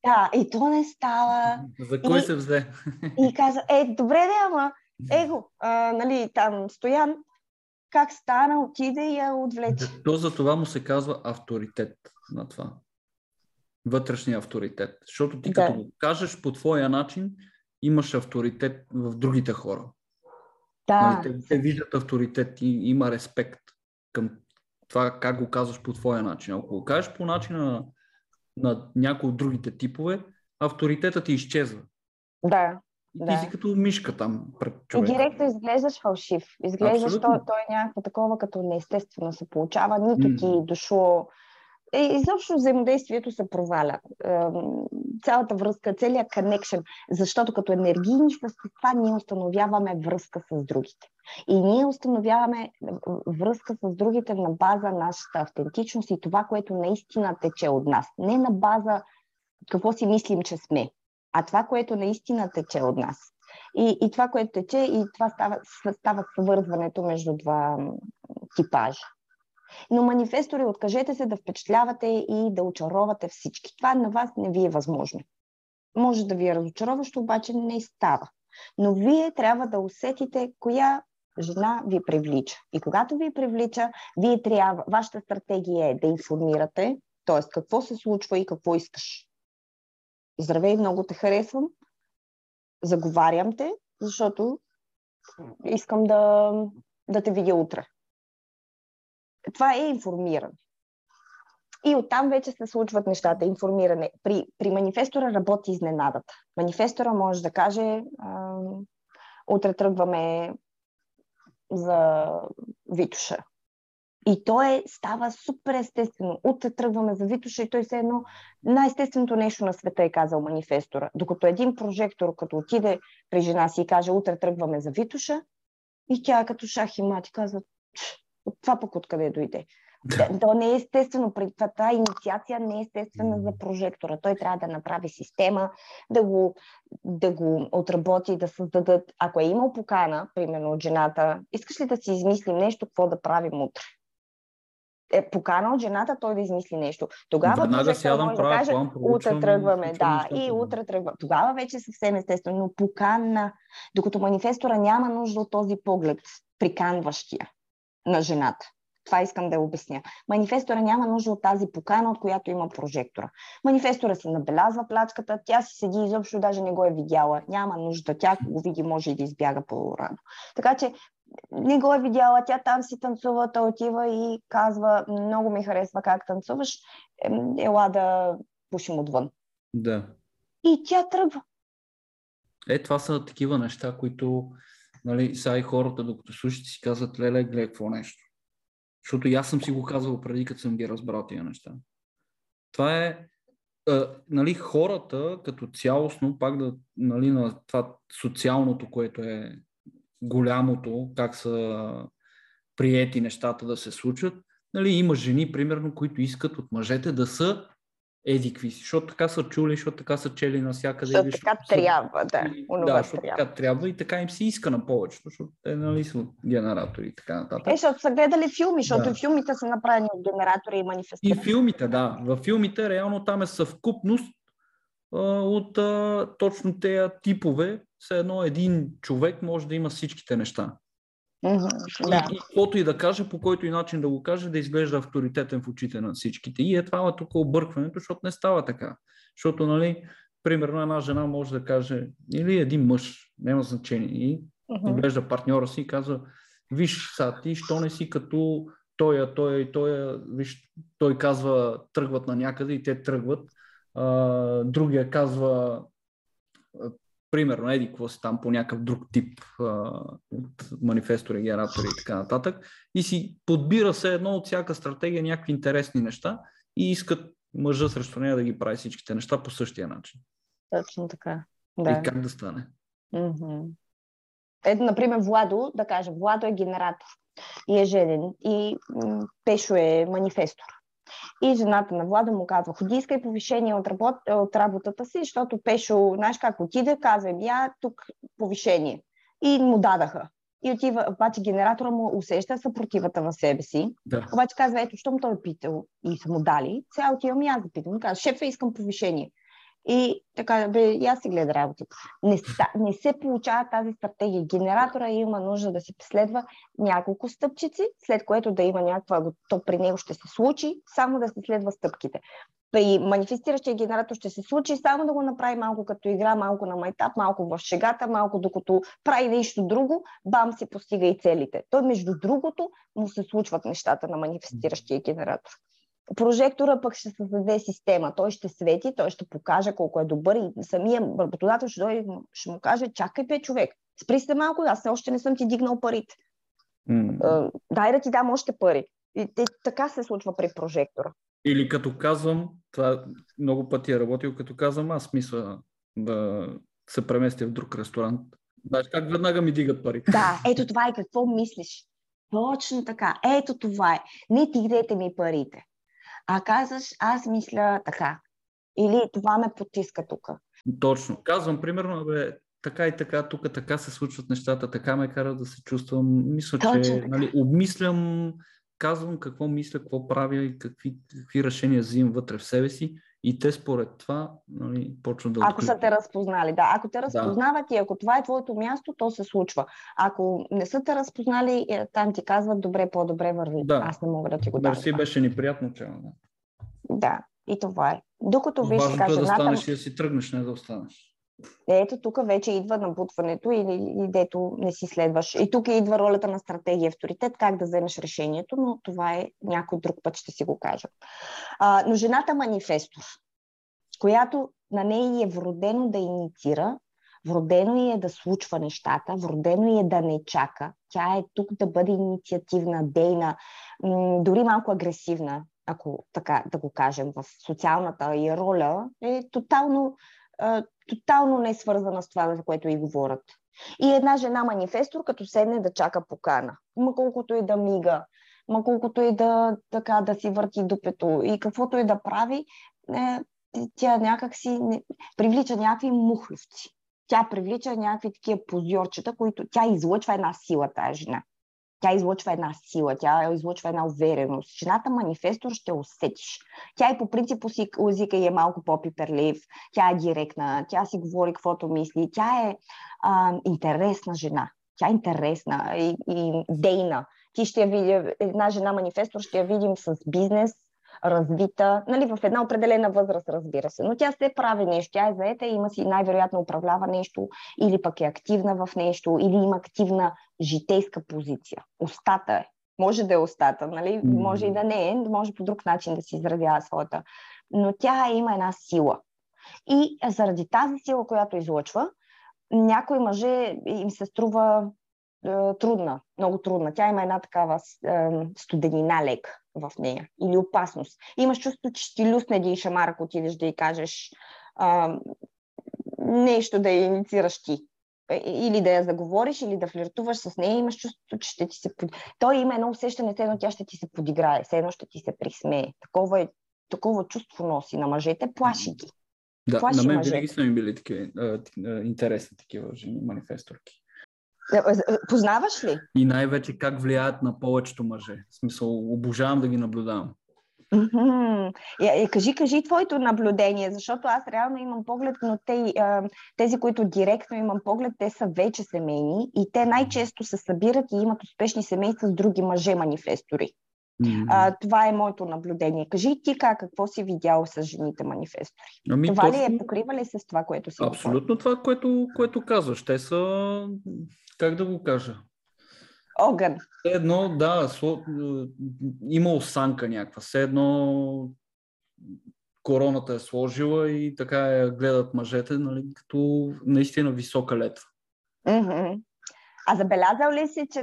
Да, и то не става. За кой се взе? И каза: добре де, ама, нали, там Стоян, как стана, отиде и я отвлече. То за това му се казва авторитет на това. Вътрешния авторитет. Защото ти като го кажеш по твоя начин, имаш авторитет в другите хора. Да. Нали, те виждат авторитет и има респект към това как го казваш по твоя начин. Ако го кажеш по начина на някои от другите типове, авторитетът ти изчезва. Да. И ти си като мишка там пред човека. И директно изглеждаш фалшив. Изглеждаш, той е някакво такова, като неестествено се получава, нито ти дошло. Изобщо взаимодействието се проваля. Цялата връзка, целият connection, защото като енергийни същества ние установяваме връзка с другите. И ние установяваме връзка с другите на база нашата автентичност и това, което наистина тече от нас. Не на база какво си мислим, че сме, а това, което наистина тече от нас. И това, което тече, и това става свързването между два типажа. Но манифестори, откажете се да впечатлявате и да очаровате всички. Това на вас не ви е възможно. Може да ви е разочароващо, обаче не става. Но вие трябва да усетите коя жена ви привлича. И когато ви привлича, вие трябва, вашата стратегия е да информирате, т.е. какво се случва и какво искаш. Здравей, много те харесвам. Заговарям те, защото искам да те видя утре. Това е информиране. И оттам вече се случват нещата. Информиране. При манифестора работи изненадата. Манифестора може да каже: утре тръгваме за Витоша. И той става супер естествено. Утре тръгваме за Витоша и той все едно най-естественото нещо на света е казал манифестора. Докато един прожектор, като отиде при жена си и каже: утре тръгваме за Витоша, и тя като шах и мат казва: това пък откъде дойде. То не е естествено, тази инициация не е естествена за прожектора. Той трябва да направи система, да го отработи, да създадат. Ако е имал покана, примерно от жената, искаш ли да си измислим нещо, какво да правим утре? Покана от жената, той да измисли нещо. Тогава прожектора може да каже: утре тръгваме, и утре тръгваме. Тогава вече е съвсем естествено, но покана, докато манифестора няма нужда от този поглед, приканващия на жената. Това искам да я обясня. Манифестора няма нужда от тази покана, от която има прожектора. Манифестора си набелязва плачката, тя си седи изобщо, даже не го е видяла. Няма нужда. Тя, ако го види, може и да избяга по-рано. Така че не го е видяла, тя там си танцува, той отива и казва: много ми харесва как танцуваш, ела да пушим отвън. Да. И тя тръгва. Това са такива неща, които... Нали, сега и хората, докато слушат, си казват: леле, гледай какво нещо. Защото и аз съм си го казвал преди, като съм ги разбрал тия неща. Това е, нали, хората като цялостно, пак да, нали, на това социалното, което е голямото, как са приети нещата да се случат. Нали, има жени, примерно, които искат от мъжете да са едикви, защото така са чули, защото така са чели навсякъде. Защото така трябва, защото така трябва и така им се иска на повечето, защото е, нали, са генератори и така нататък. Защото са гледали филми, защото филмите са направени от генератори и манифестатори. И филмите, във филмите реално там е съвкупност от точно тези типове. Все едно един човек може да има всичките неща. И каквото и да каже, по който и начин да го каже, да изглежда авторитетен в очите на всичките. И това е тук объркването, защото не става така. Защото, нали, примерно една жена може да каже, или един мъж, няма значение, и изглежда партньора си и казва: виж, са ти, що не си като той, виж, той казва: тръгват на някъде и те тръгват. Другия казва... примерно, еди, какво си там по някакъв друг тип от манифестори, генератори и така нататък. И си подбира се едно от всяка стратегия някакви интересни неща и искат мъжа срещу нея да ги прави всичките неща по същия начин. Точно така. Да. И как да стане? Ето, например, Владо, да кажем, Владо е генератор и е женен и Пешо е манифестор. И жената на Владо му казва: ходи, искай повишение от работата си, защото Пешо, знаеш как отиде, казва: я тук повишение. И му дадаха. И отива, обаче генератора му усеща съпротивата в себе си. Да. Обаче казва: ето, щом той е питал и са му дали, сега отивам и аз да питам. Казва: шефе, искам повишение. И така, и аз си гледа работата. Не се получава тази стратегия. Генератора има нужда да се следва няколко стъпчици, след което да има някаква, то при него ще се случи, само да се следва стъпките. при манифестиращия генератор ще се случи, само да го направи малко като игра, малко на майтап, малко в шегата, малко докато прави нещо друго, бам, си постига и целите. Той, между другото, му се случват нещата на манифестиращия генератор. Прожектора пък ще създаде система. Той ще свети, той ще покаже колко е добър и самия работодател ще дойде, ще му каже: чакай, бе, човек, спри се малко, аз още не съм ти дигнал парите. Дай да ти дам още пари. И така се случва при прожектора. Или като казвам, това много пъти е работил, като казвам, аз мисля да се преместя в друг ресторант. Знаеш как веднага ми дигат пари. Да, ето това е, какво мислиш. Точно така, ето това е. Не дигнете ми парите. А казваш, аз мисля така. Или това ме потиска тук. Точно. Казвам, примерно, бе, така и така, тук така се случват нещата, така ме кара да се чувствам. Мисля, точно че обмислям, казвам какво мисля, какво правя и какви решения взимам вътре в себе си и те според това почват да отключат. Ако са те разпознали, да. Ако те разпознават и ако това е твоето място, то се случва. Ако не са те разпознали, там ти казват: добре, по-добре върви. Да. Аз не мога да ти го дам. Мерси, беше неприятно, че да, и това е. Докато виж, важното е да станеш и да си тръгнеш, не да останеш. Ето тук вече идва набутването или дето не си следваш. И тук идва ролята на стратегия, авторитет, как да вземеш решението, но това е някой друг път, ще си го кажа. Но жената манифестор, която на нея е вродено да инициира, вродено ѝ е да случва нещата, вродено ѝ е да не чака. Тя е тук да бъде инициативна, дейна, дори малко агресивна, ако така да го кажем, в социалната ѝ роля е тотално не е свързана с това, за което и говорят. И една жена манифестор, като седне да чака покана. Ма колкото и да мига, ма колкото и да си върти дупето и каквото и да прави, тя някак си привлича някакви мухлювци. Тя привлича някакви такива позорчета, които тя излъчва една сила, тая жена. Тя излъчва една сила, тя излъчва една увереност. Жената манифестор ще усетиш. Тя и по принципу си езика е малко по-пиперлив, тя е директна, тя си говори каквото мисли, тя е интересна жена. Тя е интересна и дейна. Ти ще я види, една жена манифестор ще я видим с бизнес, развита, в една определена възраст, разбира се, но тя се прави нещо, тя е заета и има си най-вероятно управлява нещо или пък е активна в нещо, или има активна житейска позиция. Остата е. Може да е остата, може и да не е, може по друг начин да си изразява своята, но тя има една сила. И заради тази сила, която излъчва, някои мъже им се струва трудна, много трудна. Тя има една такава студенина лека в нея или опасност. Имаш чувство, че ще ти люсне един шамар, ако отидеш да ѝ кажеш нещо, да я инициираш ти. Или да я заговориш, или да флиртуваш с нея. Имаш чувство, че ще ти се той има едно усещане, все едно тя ще ти се подиграе, все едно ще ти се присмее. Такова чувство носи на мъжете, плаши ги. Да, плаши на мен мъжете. Винаги са ми били интересни такива жени манифесторки. Познаваш ли? И най-вече как влияят на повечето мъже. В смисъл, обожавам да ги наблюдавам. Кажи твоето наблюдение, защото аз реално имам поглед, но тези, които директно имам поглед, те са вече семейни и те най-често се събират и имат успешни семейства с други мъже-манифестори. Това е моето наблюдение. Кажи ти какво си видял с жените манифестори? Това точно ли е, покрива ли с това, което си говори? Абсолютно това, което казваш. Те са, как да го кажа? Огън. Все едно, да, има осанка някаква. Все едно короната е сложила и така я гледат мъжете, като наистина висока летва. А забелязал ли си, че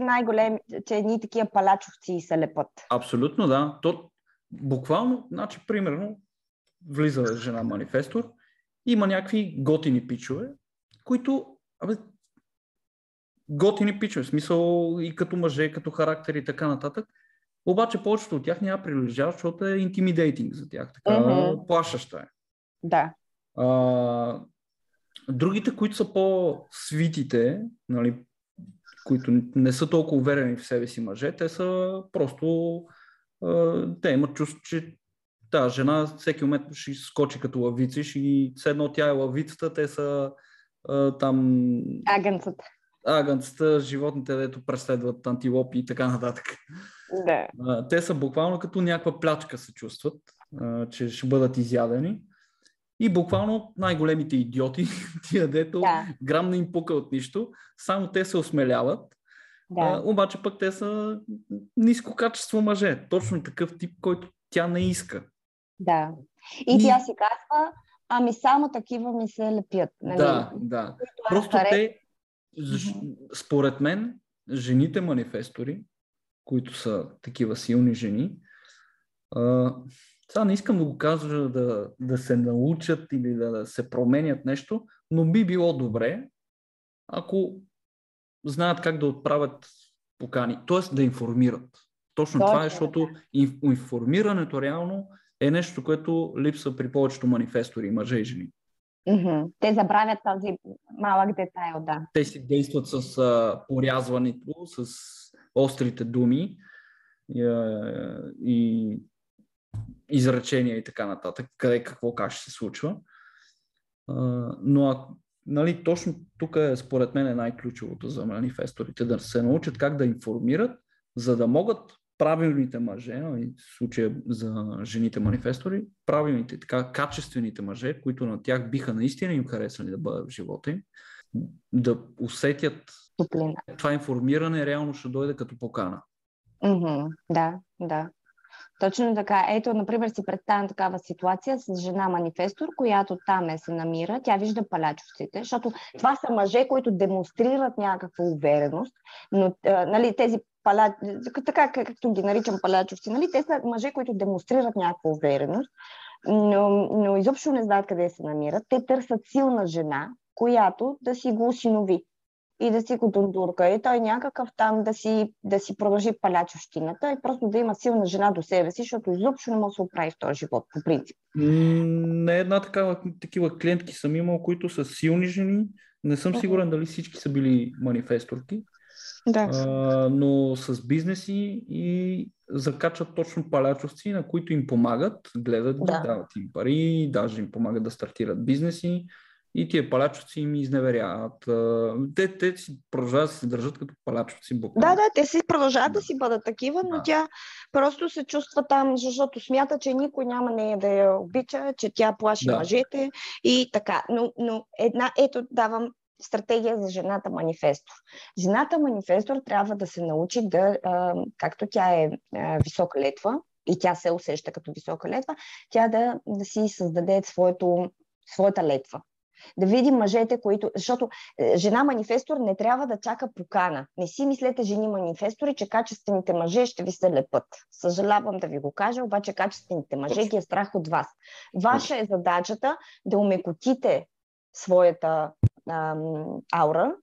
едни такива палачовци се лепат? Абсолютно, да. То буквално, примерно, влиза жена манифестор, има някакви готини пичове, които, готини пичове, в смисъл и като мъже, и като характер и така нататък, обаче повечето от тях няма прилежава, защото е интимидейтинг за тях, така плашаща е. Да. Другите, които са по-свитите, които не са толкова уверени в себе си мъже, те са просто... Те имат чувство, че тази жена всеки момент ще скочи като лавици, и все едно тя е лавицата, те са там... Агънцата, животните, дето преследват антилопи и така нататък. Да. Те са буквално като някаква плячка се чувстват че ще бъдат изядени. И буквално най-големите идиоти, тия дето грам не им пука от нищо, само те се осмеляват. Да. Обаче пък те са ниско качество мъже. Точно такъв тип, който тя не иска. Да. И тя си казва, ами само такива ми се лепят. Нали? Да, да. Просто те, според мен, жените манифестори, които са такива силни жени, сега не искам да го кажа да се научат или да се променят нещо, но би било добре, ако знаят как да отправят покани, т.е. да информират. Точно това е, защото информирането реално е нещо, което липсва при повечето манифестори, мъже и жени. Mm-hmm. Те забравят този малък детайл, да. Те си действат с порязването, с острите думи и изречения и така нататък, къде какво как ще се случва. Но нали, точно тук е, според мен е най-ключовото за манифесторите, да се научат как да информират, за да могат правилните мъже, в случая за жените манифестори, правилните, така качествените мъже, които на тях биха наистина им харесали да бъдат в живота им, да усетят това информиране, реално ще дойде като покана. Mm-hmm. Да, да. Точно така. Ето, например, си представям такава ситуация с жена манифестор, която там се намира, тя вижда палячовците, защото това са мъже, които демонстрират някаква увереност, но нали, тези така както ги наричам палячовци, нали, те са мъже, които демонстрират някаква увереност, но изобщо не знаят къде се намират. Те търсят силна жена, която да си го осинови и да си го дундурка. И той някакъв там да си продължи палячовщината и просто да има силна жена до себе си, защото изобщо не може да се оправи в този живот, по принцип. Не една такива клиентки съм имал, които са силни жени. Не съм сигурен дали всички са били манифесторки, да. Но с бизнеси и закачат точно палячовци, на които им помагат, гледат, дават им пари, даже им помагат да стартират бизнеси. И тия палячовци ми изневеряват. Те си продължават да се държат като палячовци. Да, да, те си продължават да си бъдат такива, но тя просто се чувства там, защото смята, че никой няма нея да я обича, че тя плаши мъжете и така. Но ето давам стратегия за жената манифестор. Жената манифестор трябва да се научи да, както тя е висока летва и тя се усеща като висока летва, тя да си създаде своята летва. Да видим мъжете, които... Защото жена манифестор не трябва да чака покана. Не си мислете, жени манифестори, че качествените мъже ще ви се лепат. Съжалявам да ви го кажа, обаче качествените мъже ги е страх от вас. Ваша е задачата да умекотите своята аура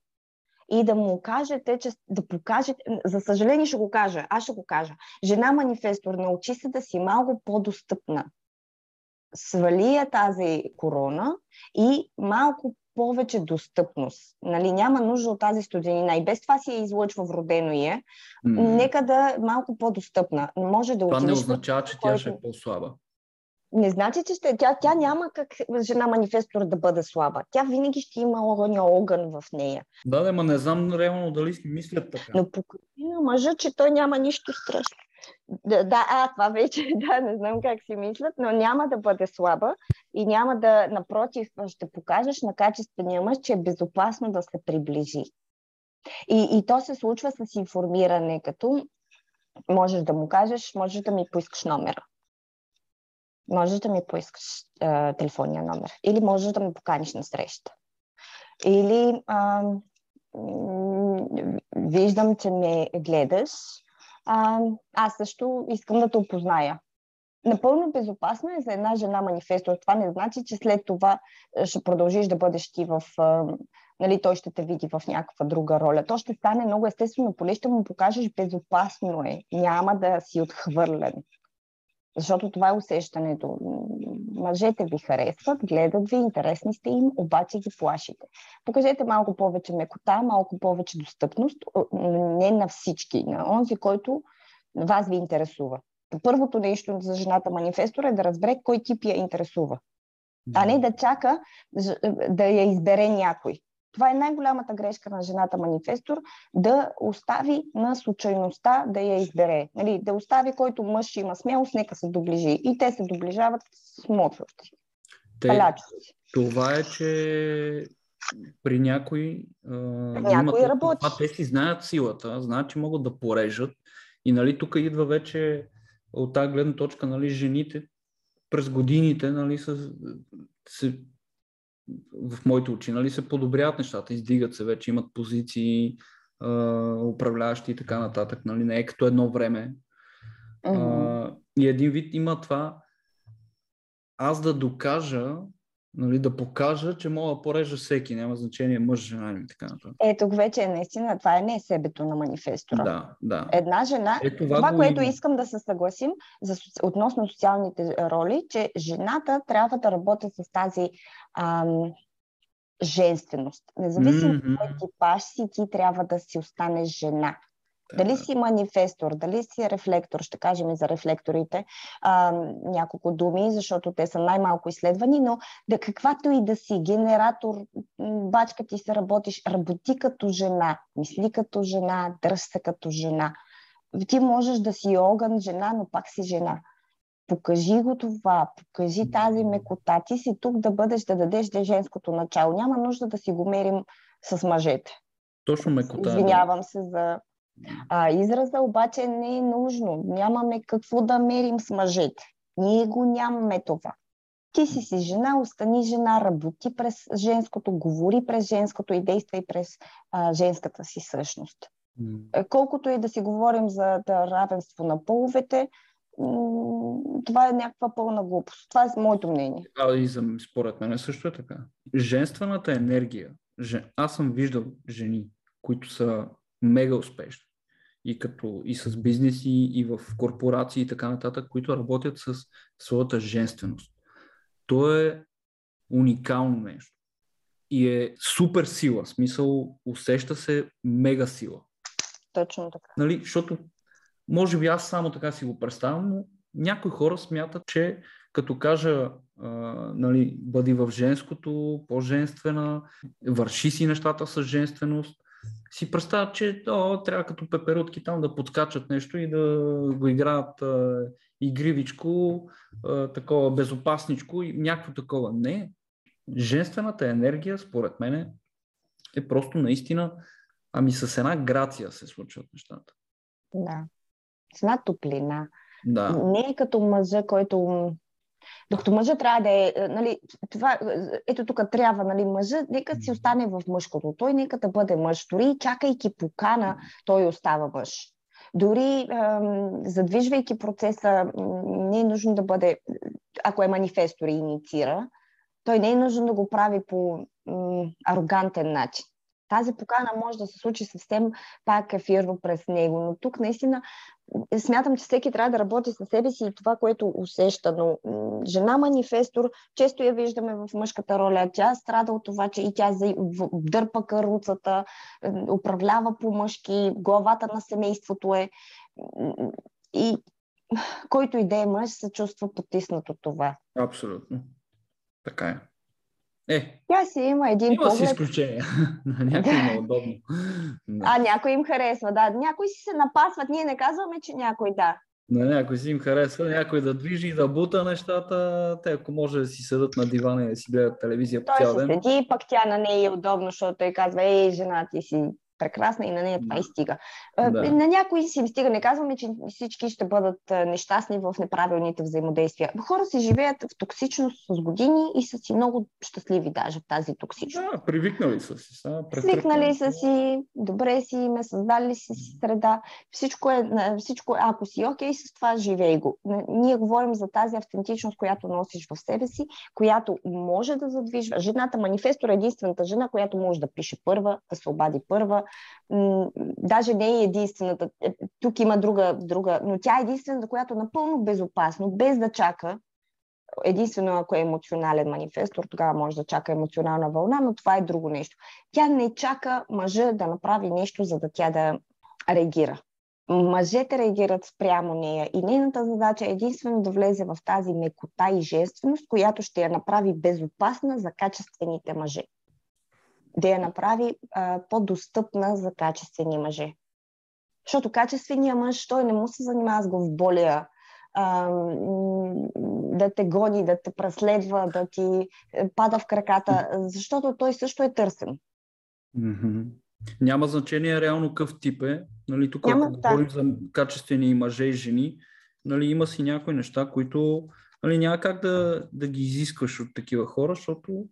и да му кажете, че да покажете... За съжаление ще го кажа, аз ще го кажа. Жена манифестор, научи се да си малко по-достъпна. Свали я тази корона и малко повече достъпност. Нали, няма нужда от тази студенина. И без това си я излъчва, вродено е. Нека да е малко по-достъпна. Може да това не означава, че тя ще е по-слаба. Не значи, че тя няма как жена манифестор да бъде слаба. Тя винаги ще има огън в нея. Да, ма не знам реално дали си мислят така. Но покажи на мъжа, че той няма нищо страшно. Да, това вече, не знам как си мислят, но няма да бъде слаба и няма да, напротив, ще покажеш на качествения мъж, че е безопасно да се приближи. И то се случва с информиране, като можеш да му кажеш, можеш да ми поискаш номера. Можеш да ми поискаш телефонния номер. Или можеш да ме поканиш на среща. Или виждам, че ме гледаш. Аз също искам да те опозная. Напълно безопасно е за една жена манифестор. Това не значи, че след това ще продължиш да бъдеш ти в... Нали, той ще те види в някаква друга роля. То ще стане много естествено поле, ще му покажеш безопасно е. Няма да си отхвърлен. Защото това е усещането. Мъжете ви харесват, гледат ви, интересни сте им, обаче ги плашите. Покажете малко повече мекота, малко повече достъпност, не на всички, на онзи, който вас ви интересува. Първото нещо за жената манифестор е да разбере кой тип я интересува, а не да чака да я избере някой. Това е най-голямата грешка на жената манифестор, да остави на случайността да я избере. Нали, да остави, който мъж има смелост, нека се доближи. И те се доближават смотващи. Това е, че при някои работи. Те си знаят силата, знаят, че могат да порежат. И нали, тук идва вече от тази гледна точка, нали, жените през годините, нали, се в моите очи, нали, се подобряват нещата, издигат се вече, имат позиции, управляващи и така нататък. Нали, не е като едно време. Mm-hmm. И един вид има това аз да докажа, нали, да покажа, че мога да порежа всеки, няма значение мъж, жена или така нататък. Тук вече наистина това не е себето на манифестора. Да. Една жена, това което искам да се съгласим относно социалните роли, че жената трябва да работи с тази женственост. Независимо от екипаж си, ти трябва да си останеш жена. Дали си манифестор, дали си рефлектор, ще кажем и за рефлекторите няколко думи, защото те са най-малко изследвани, но да каквато и да си, генератор, бачка ти се работиш, работи като жена, мисли като жена, дръж се като жена. Ти можеш да си огън жена, но пак си жена. Покажи го това, покажи тази мекота, ти си тук да бъдеш, да дадеш женското начало. Няма нужда да си го мерим с мъжете. Точно мекота. Извинявам се за... израза обаче не е нужно. Нямаме какво да мерим с мъжете. Ние го нямаме това. Ти си жена, остани жена, работи през женското, говори през женското и действай през женската си същност. Колкото и да си говорим за равенство на половете, това е някаква пълна глупост. Това е моето мнение. И според мен също е така. Женствената енергия. Аз съм виждал жени, които са мега успешни. И с бизнеси, и в корпорации и така нататък, които работят с своята женственост. То е уникално нещо. И е супер сила. В смисъл, усеща се мега сила. Точно така. Нали? Защото, може би аз само така си го представям, но някои хора смятат, че като кажа нали, бъди в женското, по-женствена, върши си нещата с женственост, си представят, че трябва като пеперутки там да подскачат нещо и да го играят игривичко, такова безопасничко и някакво такова. Не. Женствената енергия, според мен, е просто наистина, с една грация се случват нещата. Да. С една топлина. Да. Не е като мъжа, който... Докато мъжа трябва да е, нали, това, ето тук трябва, нали, мъжа, нека си остане в мъжкото, той нека да бъде мъж, дори чакайки покана, той остава мъж. Дори задвижвайки процеса, не е нужно да бъде, ако е манифестор и инициира, той не е нужно да го прави по арогантен начин. Тази покана може да се случи съвсем пак ефирно през него, но тук наистина смятам, че всеки трябва да работи със себе си и това, което усеща, но жена манифестор, често я виждаме в мъжката роля, тя страда от това, че и тя дърпа каруцата, управлява по мъжки, главата на семейството е и който и да е мъж се чувства потиснат от това. Абсолютно, така е. Тя си има един поглед. Има си изключение. На някой им е удобно. Някой им харесва, да. Някой си се напасват. Ние не казваме, че някой да. На някой си им харесва, някой да движи, да бута нещата. Те, ако може да си седат на дивана и да си гледат телевизия по цял ден. Той се седи, пък тя на нея е удобно, защото той казва, жена, ти си прекрасна и на нея това и стига. Да. На някои си им стига. Не казваме, че всички ще бъдат нещастни в неправилните взаимодействия. Хора си живеят в токсичност с години и са си много щастливи даже в тази токсичност. Да, привикнали са си. Свикнали са си, добре си им е, създали си среда. Всичко, ако си окей с това, живей го. Ние говорим за тази автентичност, която носиш в себе си, която може да задвижва. Жената манифестор е единствената жена, която може да пише първа, да се обади първа. Даже не е единствената. Тук има друга, но тя е единствената, която напълно безопасно, без да чака. Единствено, ако е емоционален манифестор, тогава може да чака емоционална вълна, но това е друго нещо. Тя не чака мъжа да направи нещо, за да тя да реагира. Мъжете реагират спрямо нея и нейната задача е единствено да влезе в тази мекота и женственост, която ще я направи безопасна за качествените мъже. да я направи по-достъпна за качествени мъже. Защото качествения мъж, той не му се занимава с главоболия, да те гони, да те преследва, да ти пада в краката, защото той също е търсен. Mm-hmm. Няма значение реално къв тип е. Нали, тук говорим за качествени мъже и жени, нали, има си някои неща, които нали, няма как да ги изискваш от такива хора, защото...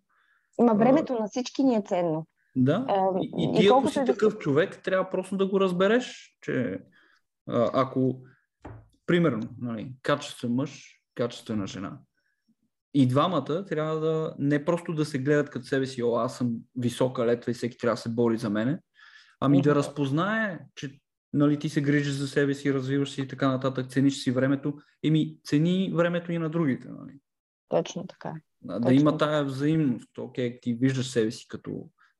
Ма времето на всички ни е ценно. Да, и ако си такъв човек, трябва просто да го разбереш, че ако, примерно, нали, качествен мъж, качествена жена, и двамата трябва да не просто да се гледат като себе си, о, аз съм висока летва и всеки трябва да се бори за мене, ами да разпознае, че нали, ти се грижиш за себе си, развиваш си и така нататък, цениш си времето, еми цени времето и на другите. Нали. Точно така. Да, точно. Да има тая взаимност. Окей, ти виждаш себе си като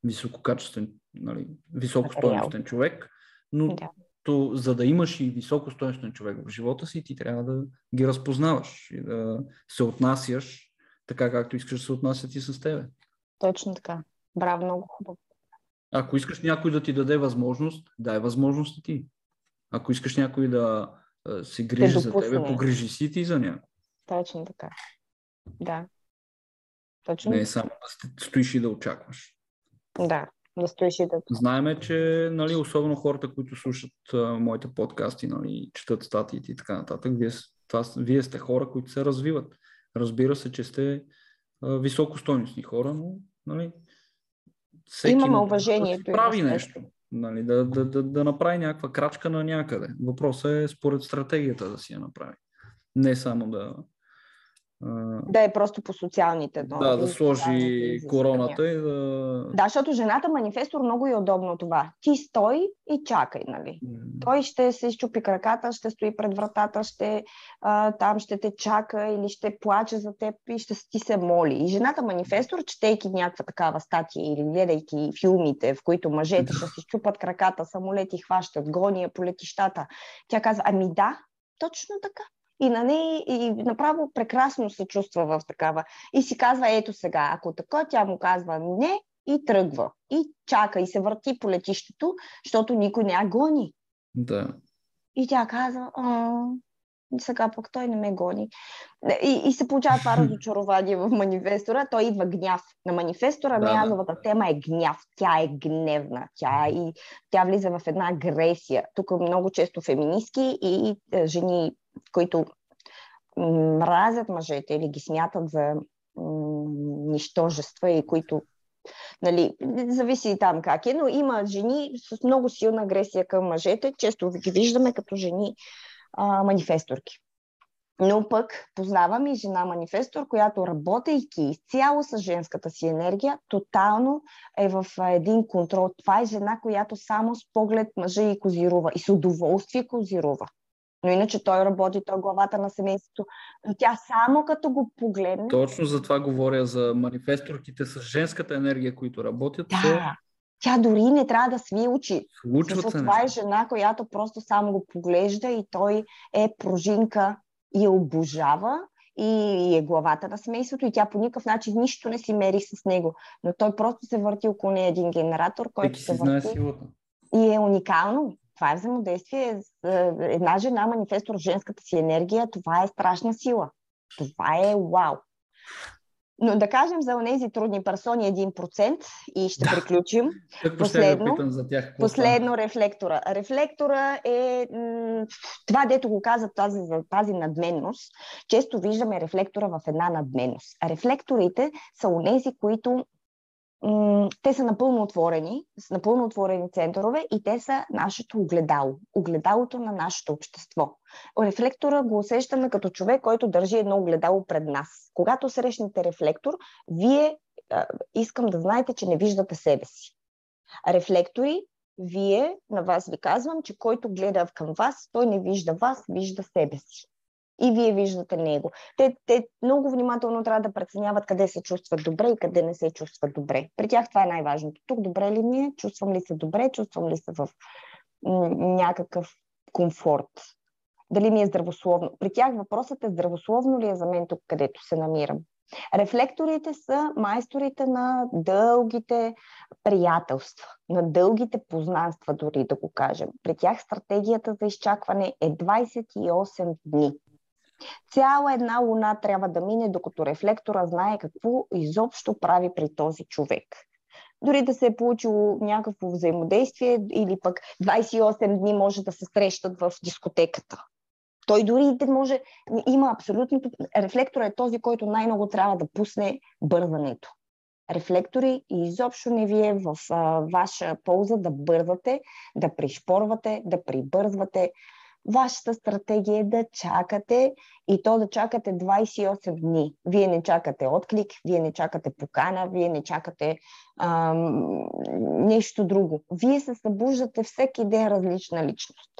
висококачествен, нали, високостойностен човек, но то, за да имаш и високостойностен човек в живота си, ти трябва да ги разпознаваш и да се отнасяш така, както искаш да се отнасят и с тебе. Точно така. Браво, много хубаво. Ако искаш някой да ти даде възможност, дай възможност и ти. Ако искаш някой да се грижи за тебе, погрижи си ти за някой. Точно така. Да. Точно. Не е само да стоиш и да очакваш. Да, да стоиш и да... Знаеме, че нали, особено хората, които слушат моите подкасти, нали, четат статиите и така нататък, вие сте хора, които се развиват. Разбира се, че сте високостойностни хора, но нали, всеки имаме уважението да прави нещо. Нали, да направи някаква крачка на някъде. Въпросът е според стратегията да си я направи. Не само да... Да е просто по социалните норми. Да, да сложи короната и да... Да, защото жената манифестор много е удобно това. Ти стой и чакай, нали? Той ще се изчупи краката, ще стои пред вратата, там ще те чака или ще плаче за теб и ще ти се моли. И жената манифестор, четейки някаква такава статия или гледайки филмите, в които мъжете ще се изчупат краката, самолети хващат, гония по летищата. Тя казва, ами да, точно така. И на нея и направо прекрасно се чувства в такава. И си казва, ето сега, ако така, тя му казва не и тръгва. И чака, и се върти по летището, защото никой не я гони. Да. И тя казва, сега пък той не ме гони. И се получава това разочарование в манифестора. Той идва гняв. На манифестора мязовата тема е гняв. Тя е гневна. Тя влиза в една агресия. Тук много често феминистки и жени, които мразят мъжете или ги смятат за нищожества и които, нали, зависи и там как е, но има жени с много силна агресия към мъжете. Често ги виждаме като жени манифесторки. Но пък познавам и жена манифестор, която работейки изцяло с женската си енергия, тотално е в един контрол. Това е жена, която само с поглед мъжа и козирува и с удоволствие козирува. Но иначе той работи, той главата на семейството. Но тя само като го погледне... Точно за това говоря за манифесторките с женската енергия, които работят. Да, тя дори не трябва да сви очи. Това е жена, която просто само го поглежда и той е пружинка и я обожава и е главата на семейството и тя по никакъв начин нищо не си мери с него. Но той просто се върти около нея един генератор, който се върти и е уникално. Това е взаимодействие. Една жена манифестор женската си енергия, това е страшна сила. Това е вау. Но да кажем за онези трудни персони 1% и ще приключим. Последно рефлектора. Рефлектора е това, дето го каза, тази надменност. Често виждаме рефлектора в една надменност. Рефлекторите са онези, които те са напълно отворени, с напълно отворени центрове и те са нашето огледало. Огледалото на нашето общество. Рефлектора го усещаме като човек, който държи едно огледало пред нас. Когато срещнете рефлектор, вие искам да знаете, че не виждате себе си. Рефлектори, на вас ви казвам, че който гледа към вас, той не вижда вас, вижда себе си. И вие виждате него. Те много внимателно трябва да преценяват къде се чувстват добре и къде не се чувстват добре. При тях това е най-важното. Тук добре ли ми е? Чувствам ли се добре? Чувствам ли се в някакъв комфорт? Дали ми е здравословно? При тях въпросът е здравословно ли е за мен тук, където се намирам? Рефлекторите са майсторите на дългите приятелства, на дългите познанства, дори да го кажем. При тях стратегията за изчакване е 28 дни. Цяла една луна трябва да мине, докато рефлектора знае какво изобщо прави при този човек. Дори да се е получило някакво взаимодействие или пък 28 дни може да се срещат в дискотеката. Той дори може, има абсолютно... Рефлекторът е този, който най-много трябва да пусне бързането. Рефлектори изобщо не ви е в ваша полза да бързате, да пришпорвате, да прибързвате. Вашата стратегия е да чакате и то да чакате 28 дни. Вие не чакате отклик, вие не чакате покана, вие не чакате нещо друго. Вие се събуждате всеки ден различна личност.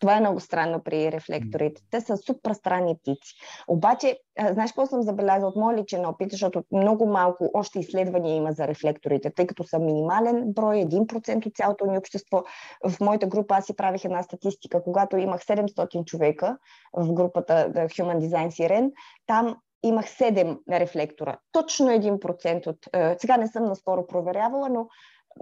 Това е много странно при рефлекторите. Те са супер странни птици. Обаче, знаеш какво съм забелязала от моя личен опит, защото много малко още изследвания има за рефлекторите, тъй като са минимален брой, 1% от цялото ни общество. В моята група аз си правих една статистика, когато имах 700 човека в групата Human Design с Ирен, там имах 7 рефлектора. Точно 1% от... Сега не съм наскоро проверявала, но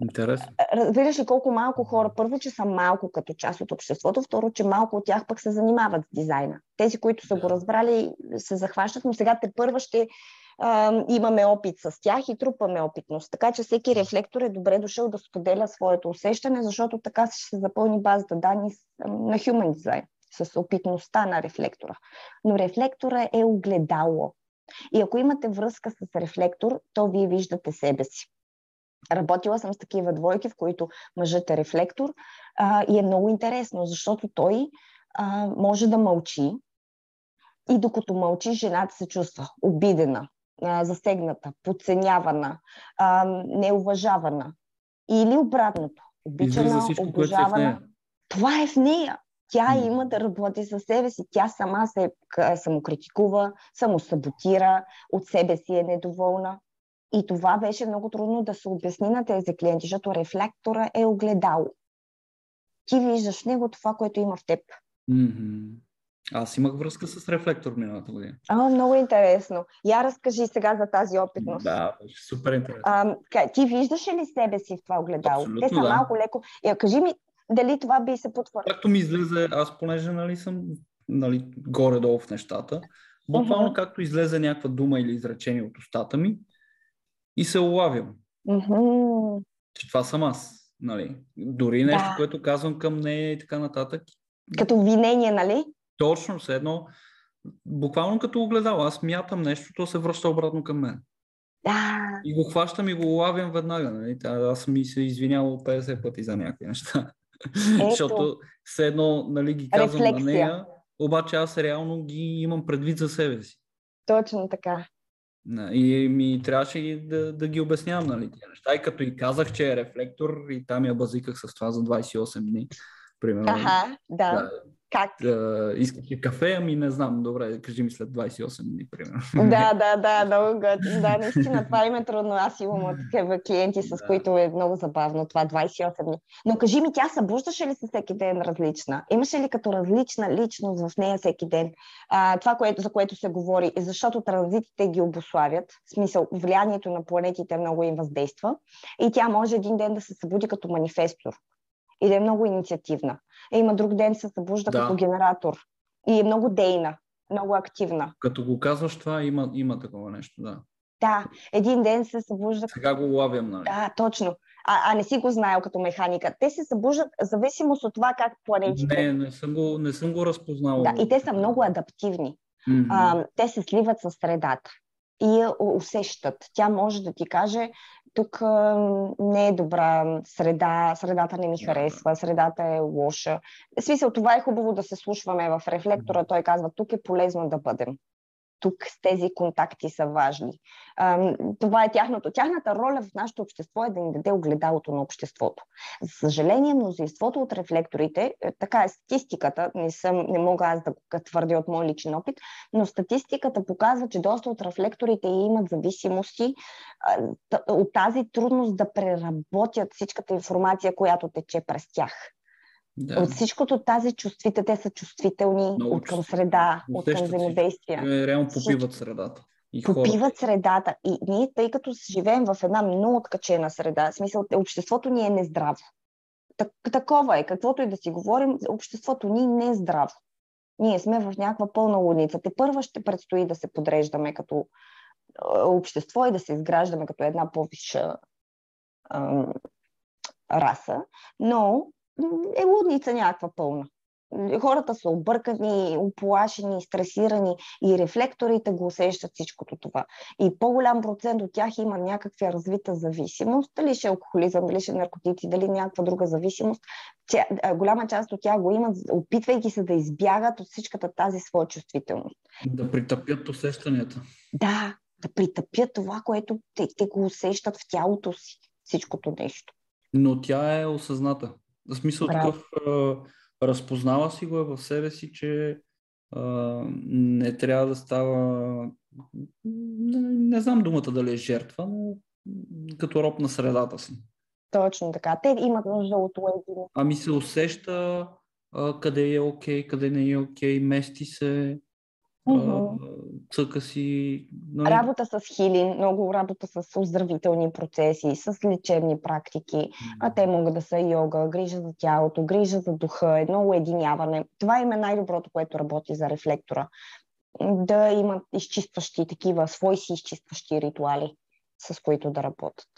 интересно. Разбираш ли колко малко хора? Първо, че са малко като част от обществото, второ, че малко от тях пък се занимават с дизайна. Тези, които са го разбрали, се захващат, но сега тепърва ще имаме опит с тях и трупаме опитност. Така че всеки рефлектор е добре дошъл да споделя своето усещане, защото така ще се запълни базата данни на Human Design, с опитността на рефлектора. Но рефлектора е огледало. И ако имате връзка с рефлектор, то вие виждате себе си. Работила съм с такива двойки, в които мъжът е рефлектор и е много интересно, защото той може да мълчи и докато мълчи, жената се чувства обидена, засегната, подценявана, неуважавана или обратното, обичана, обожавана. Това е в нея. Тя има да работи със себе си. Тя сама се самокритикува, самосаботира, от себе си е недоволна. И това беше много трудно да се обясни на тези клиенти, защото рефлектора е огледало. Ти виждаш в него това, което има в теб. Mm-hmm. Аз имах връзка с рефлектор миналата година. Много интересно. Я разкажи сега за тази опитност. Да, супер интересно. Ти виждаш ли себе си в това огледало? Абсолютно, те са малко леко. Кажи ми, дали това би се потвърдило? Както ми излезе, аз понеже съм горе-долу в нещата, буквално както излезе някаква дума или изречение от устата ми, и се улавям. Mm-hmm. Това съм аз. Нали? Дори нещо, което казвам към нея и така нататък. Като винение, нали? Точно, все едно. Буквално като огледало. Аз мятам нещо, то се връща обратно към мен. Да. И го хващам и го улавям веднага. Нали? Аз съм и се извинявал 50 пъти за някакви неща. Защото все едно ги казвам на нея, обаче аз реално ги имам предвид за себе си. Точно така. И ми трябваше да ги обяснявам, нали, тези неща. И като и казах, че е рефлектор, и там я базиках с това за 28 дни. Примерно. Аха, да. Как? Исках и кафе, не знам. Добре, кажи ми след 28 дни, примерно. Да, много готино. Да, наистина, това им е трудно. Аз имам от такива клиенти, с които е много забавно това 28 дни. Но кажи ми, тя събуждаше ли се всеки ден различна? Имаше ли като различна личност в нея всеки ден? Това, за което се говори, е защото транзитите ги обуславят. В смисъл, влиянието на планетите много им въздейства. И тя може един ден да се събуди като манифестор. И да е много инициативна. Има друг ден се събужда като генератор. И е много дейна, много активна. Като го казваш това, има такова нещо, да. Да, един ден се събужда... Сега го лавям, нали? Да, точно. Не си го знаел като механика. Те се събуждат в зависимост от това как планетите... Не съм го разпознал. Да, и те са много адаптивни. Mm-hmm. Те се сливат със средата. И я усещат. Тя може да ти каже... Тук не е добра среда, средата не ми харесва, средата е лоша. В смисъл, това е хубаво да се слушваме в рефлектора. Той казва, тук е полезно да бъдем. Тук тези контакти са важни. Това е тяхната роля в нашето общество е да ни даде огледалото на обществото. За съжаление, мнозинството от рефлекторите, така е статистиката, не мога аз да твърдя от мой личен опит, но статистиката показва, че доста от рефлекторите имат зависимости от тази трудност да преработят всичката информация, която тече през тях. Да. От всичкото тази чувствите, те са чувствителни, много от към среда, от към взаимодействия. Реално попиват средата. попиват средата. И ние, тъй като живеем в една много откачена среда, в смисъл, обществото ни е нездраво. Такова е, каквото и да си говорим, обществото ни не е здраво. Ние сме в някаква пълна лудница. Тепърва ще предстои да се подреждаме като общество и да се изграждаме като една по-висша раса, но е лудница някаква пълна. Хората са объркани, оплашени, стресирани и рефлекторите го усещат всичкото това. И по-голям процент от тях има някаква развита зависимост, дали ще алкохолизъм, дали ще наркотици, дали някаква друга зависимост. Голяма част от тях го имат, опитвайки се да избягат от всичката тази своя чувствителност. Да притъпят усещанията. Да, да притъпят това, което те го усещат в тялото си, всичкото нещо. Но тя е осъзната. В смисъл такъв... разпознава си го в себе си, че не трябва да става, не знам думата дали е жертва, но като роб на средата си. Точно така. Те имат нужда от уединение. Ами се усеща къде е окей, къде не е окей, мести се, цъка си. Нали? Работа с хилинг, много работа с оздравителни процеси, с лечебни практики, а те могат да са йога, грижа за тялото, грижа за духа, едно уединяване. Това им е най-доброто, което работи за рефлектора. Да имат изчистващи такива, свои си изчистващи ритуали, с които да работят.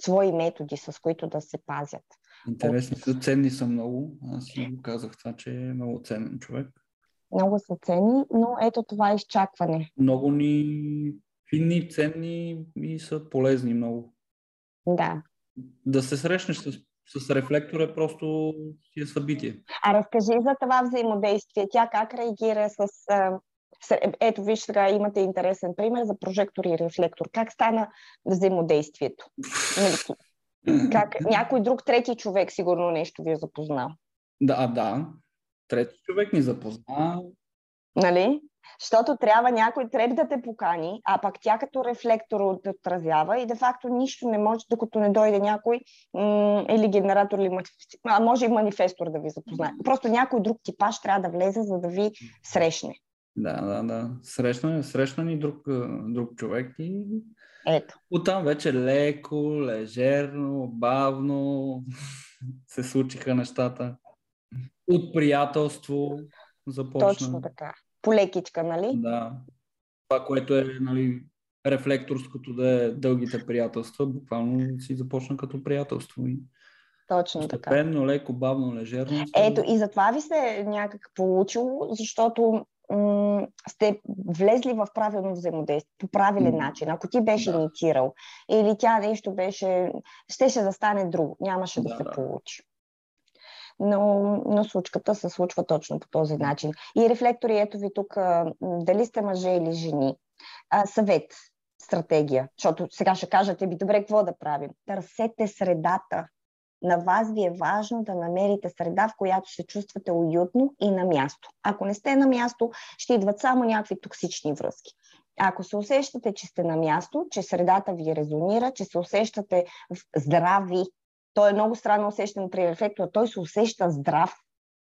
Свои методи, с които да се пазят. Интересни са, ценни са много. Аз си го казах това, че е много ценен човек. Много са ценни, но ето това е изчакване. Много ни финни, ценни и са полезни много. Да. Да се срещнеш с рефлектора е просто си е събитие. А разкажи за това взаимодействие. Тя как реагира Ето виж сега имате интересен пример за прожектор и рефлектор. Как стана взаимодействието? Някой друг, трети човек сигурно нещо ви е запознал. Да. Трети човек ни запозна. Нали? Защото трябва някой трети да те покани, а пък тя като рефлектор отразява и де-факто нищо не може, докато не дойде някой или генератор, или а може и манифестор да ви запознае. Просто някой друг типаж трябва да влезе, за да ви срещне. Да. Срещна ни друг човек и ето. Оттам вече леко, лежерно, бавно се случиха нещата. От приятелство започна. Точно така. Полекичка, нали? Да. Това, което е нали, рефлекторското да е дългите приятелства, буквално си започна като приятелство. Точно така. Степенно, леко, бавно, лежерно. Ето, и затова ви се някак получило, защото сте влезли в правилно взаимодействие, по правилен начин. Ако ти беше инициирал или тя нещо беше, щеше да стане друго, нямаше да се получи. Но случката се случва точно по този начин. И рефлектори, ето ви тук, дали сте мъже или жени, съвет, стратегия, защото сега ще кажете, добре, какво да правим? Търсете средата. На вас ви е важно да намерите среда, в която се чувствате уютно и на място. Ако не сте на място, ще идват само някакви токсични връзки. Ако се усещате, че сте на място, че средата ви резонира, че се усещате здрави, то е много странно усещане при рефлектора. Той се усеща здрав,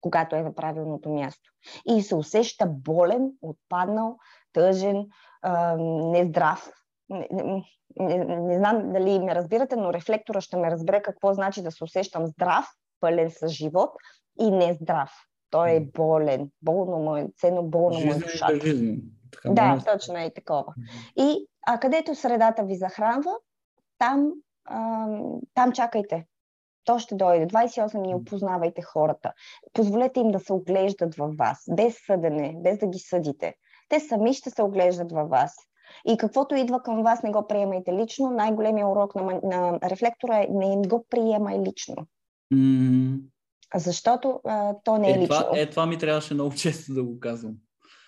когато е на правилното място. И се усеща болен, отпаднал, тъжен, нездрав. Не знам дали ме разбирате, но рефлектора ще ме разбере какво значи да се усещам здрав, пълен с живот и нездрав. Той е болен. Болно му е, ценно болно му е душата. Да, точно е такова. И където средата ви захранва, там чакайте. То ще дойде. 28 и опознавайте хората. Позволете им да се оглеждат във вас. Без съдене, без да ги съдите. Те сами ще се оглеждат във вас. И каквото идва към вас, не го приемайте лично. Най-големият урок на рефлектора е не го приемай лично. Защото то не е лично. Това ми трябваше много често да го казвам.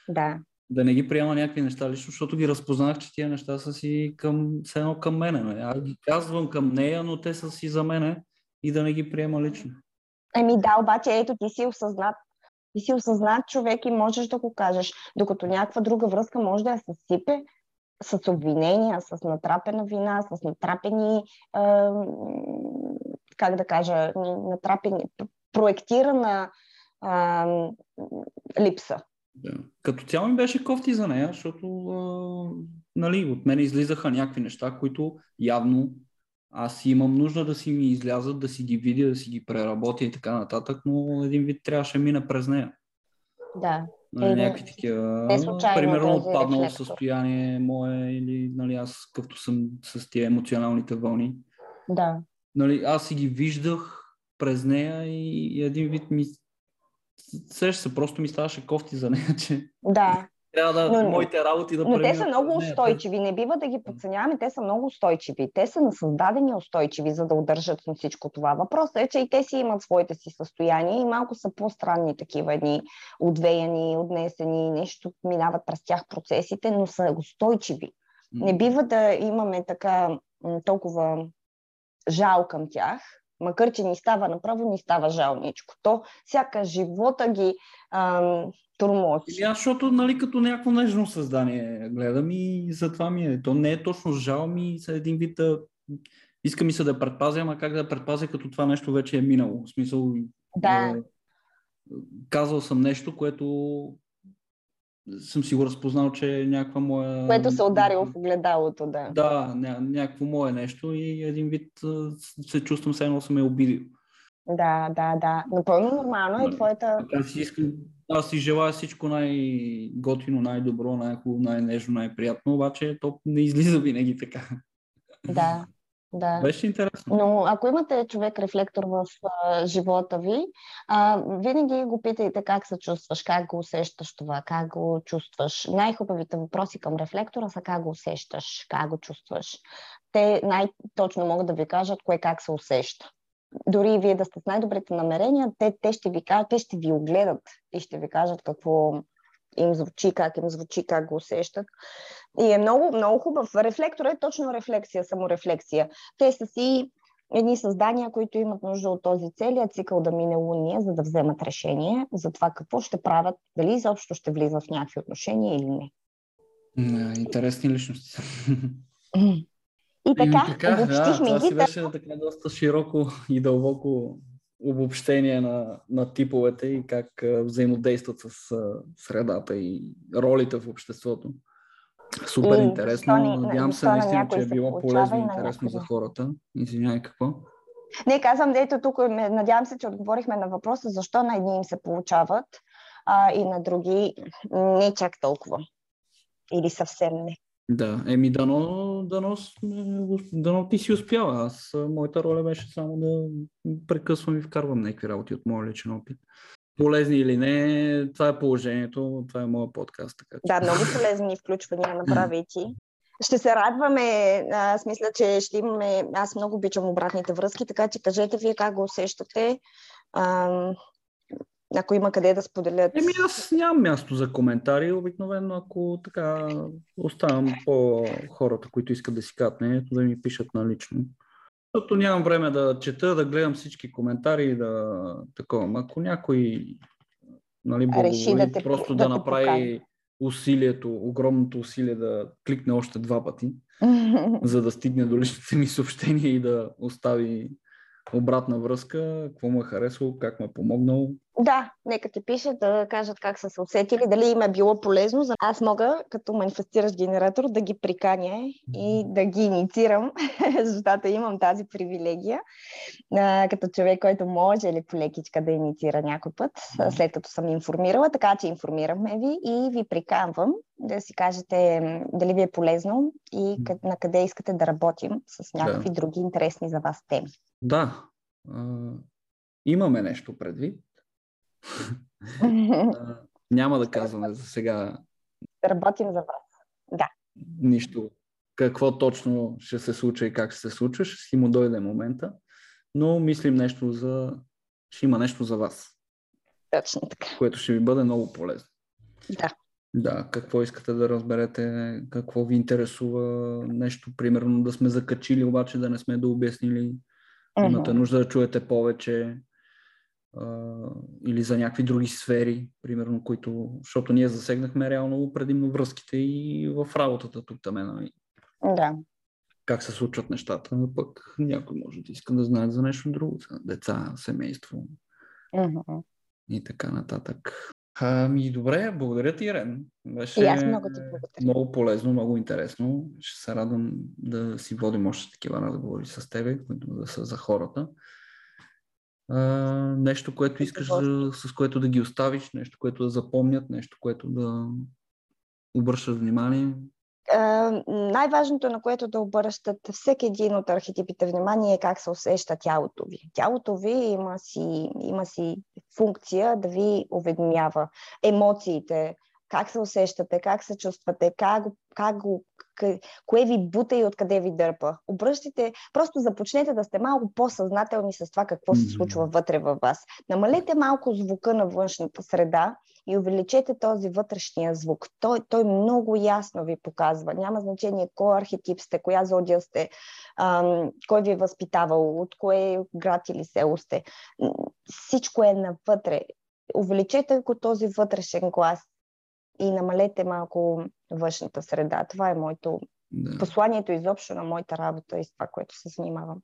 Да. Да не ги приема някакви неща лично, защото ги разпознах, че тия неща са си все едно към мене. Аз ги казвам към нея, но те са си за мене и да не ги приема лично. Еми да, обаче ето ти си осъзнат. Ти си осъзнат човек и можеш да го кажеш. Докато някаква друга връзка може да я съсипе с обвинения, с натрапена вина, с натрапени проектирана липса. Да. Като цяло ми беше кофти за нея, защото нали, от мен излизаха някакви неща, които явно аз имам нужда да си ми излязат, да си ги видя, да си ги преработя и така нататък, но един вид трябваше да мина през нея. Да. Нали, някакви такива, примерно отпаднало състояние мое или нали, аз като съм с тия емоционалните вълни. Да. Нали, аз си ги виждах през нея и един вид ми просто ми ставаше кофти за нея, че да. Трябва да моите работи да преминат. Но те са много устойчиви, не бива да ги подценяваме, те са много устойчиви, те са насъздадени устойчиви, за да удържат на всичко това. Въпросът е, че и те си имат своите си състояния и малко са по-странни такива едни, отвеяни, отнесени, нещо минават през тях процесите, но са устойчиви. Не бива да имаме така толкова жал към тях, макар че ни става направо, ни става жалничко. То всяка живота ги турмози. Аз, защото нали, като някакво нежно създание гледам и затова ми е. То не е точно жал ми, са един вид иска ми се да предпазя, ама как да предпазя, като това нещо вече е минало. В смисъл, да. Казал съм нещо, което съм си го разпознал, че е някаква моя... Което се ударило в огледалото, да. Да, някакво мое нещо и един вид се чувствам, все едно съм е обидил. Да, да, да. Напълно нормално е твоята... Аз си желая всичко най-готино, най-добро, най-хубаво, най-нежно, най-приятно, обаче то не излиза винаги така. Да, да. Беше интересно. Но ако имате човек-рефлектор в живота ви, винаги го питайте как се чувстваш, как го усещаш това, как го чувстваш. Най-хубавите въпроси към рефлектора са как го усещаш, как го чувстваш. Те най-точно могат да ви кажат кое как се усеща. Дори и вие да сте с най-добрите намерения, те ще ви кажат, те ще ви огледат и ще ви кажат какво им звучи, как им звучи, как го усещат. И е много, много хубав. Рефлектор е точно рефлексия, саморефлексия. Те са си едни създания, които имат нужда от този целият цикъл да мине луния, за да вземат решение за това какво ще правят, дали изобщо ще влизат в някакви отношения или не. Интересни личности. И така обобщихме ги. Това си беше така доста широко и дълбоко обобщение на типовете и как взаимодействат с средата и ролите в обществото. Супер интересно. Надявам се наистина, че е било полезно и интересно за хората. Извинявай, какво? Не, казвам, ето тук, надявам се, че отговорихме на въпроса защо на едни им се получават, и на други не чак толкова. Или съвсем не. Да, дано ти си успява. Моята роля беше само да прекъсвам и вкарвам някакви работи от моя личен опит. Полезни или не, това е положението, това е моя подкаст. Така. Да, много полезни включвания направи и ти. Ще се радваме, аз мисля, че ще имаме, аз много обичам обратните връзки, така че кажете вие как го усещате. Ако има къде да споделят... Аз нямам място за коментари, обикновено ако така оставам по хората, които искат да си кажат мнението, да ми пишат налично. Защото нямам време да чета, да гледам всички коментари и да такова. Ако някой нали, реши да те, просто да направи усилието, огромното усилие да кликне още 2 пъти, за да стигне до личните ми съобщения и да остави обратна връзка, какво му е харесало, как му е помогнал. Да, нека ти пишат да кажат как са се усетили, дали им е било полезно. Аз мога, като манифестиращ генератор, да ги приканя и да ги инициирам, защото имам тази привилегия, като човек, който може или полекичка да инициира някой път, след като съм информирала, така че информираме ви и ви приканвам да си кажете дали ви е полезно и на къде искате да работим с някакви други интересни за вас теми. Да, имаме нещо предвид. Няма да казваме за сега. Работим за вас. Да. Нищо. Какво точно ще се случва и как ще се случва, ще си му дойде момента, но мислим ще има нещо за вас. Точно така. Което ще ви бъде много полезно. Да. Да, какво искате да разберете, какво ви интересува, нещо примерно да сме закачили, обаче да не сме да обяснили. Имате нужда да чуете повече или за някакви други сфери, примерно, защото ние засегнахме реално предимно връзките и в работата тук тамена. Да. Как се случват нещата, но пък някой може да иска да знае за нещо друго, деца, семейство и така нататък. Ами, добре, благодаря ти, Ирен. Беше много полезно, много интересно. Ще се радвам да си водим още такива разговори с тебе, които да са за хората. Нещо, което искаш, с което да ги оставиш, нещо, което да запомнят, нещо, което да обръщаш внимание. Най-важното, на което да обръщат всеки един от архетипите внимание, е как се усеща тялото ви. Тялото ви има си функция да ви уведомява емоциите, как се усещате, как се чувствате, кое ви бута и откъде ви дърпа. Просто започнете да сте малко по-съзнателни с това какво се случва вътре във вас. Намалете малко звука на външната среда и увеличете този вътрешния звук. Той много ясно ви показва. Няма значение кой архетип сте, коя зодия сте, кой ви е възпитавал, от кое град или село сте. Всичко е навътре. Увеличете го този вътрешен глас и намалете малко външната среда. Това е моето посланието изобщо на моята работа и с това, което се занимавам.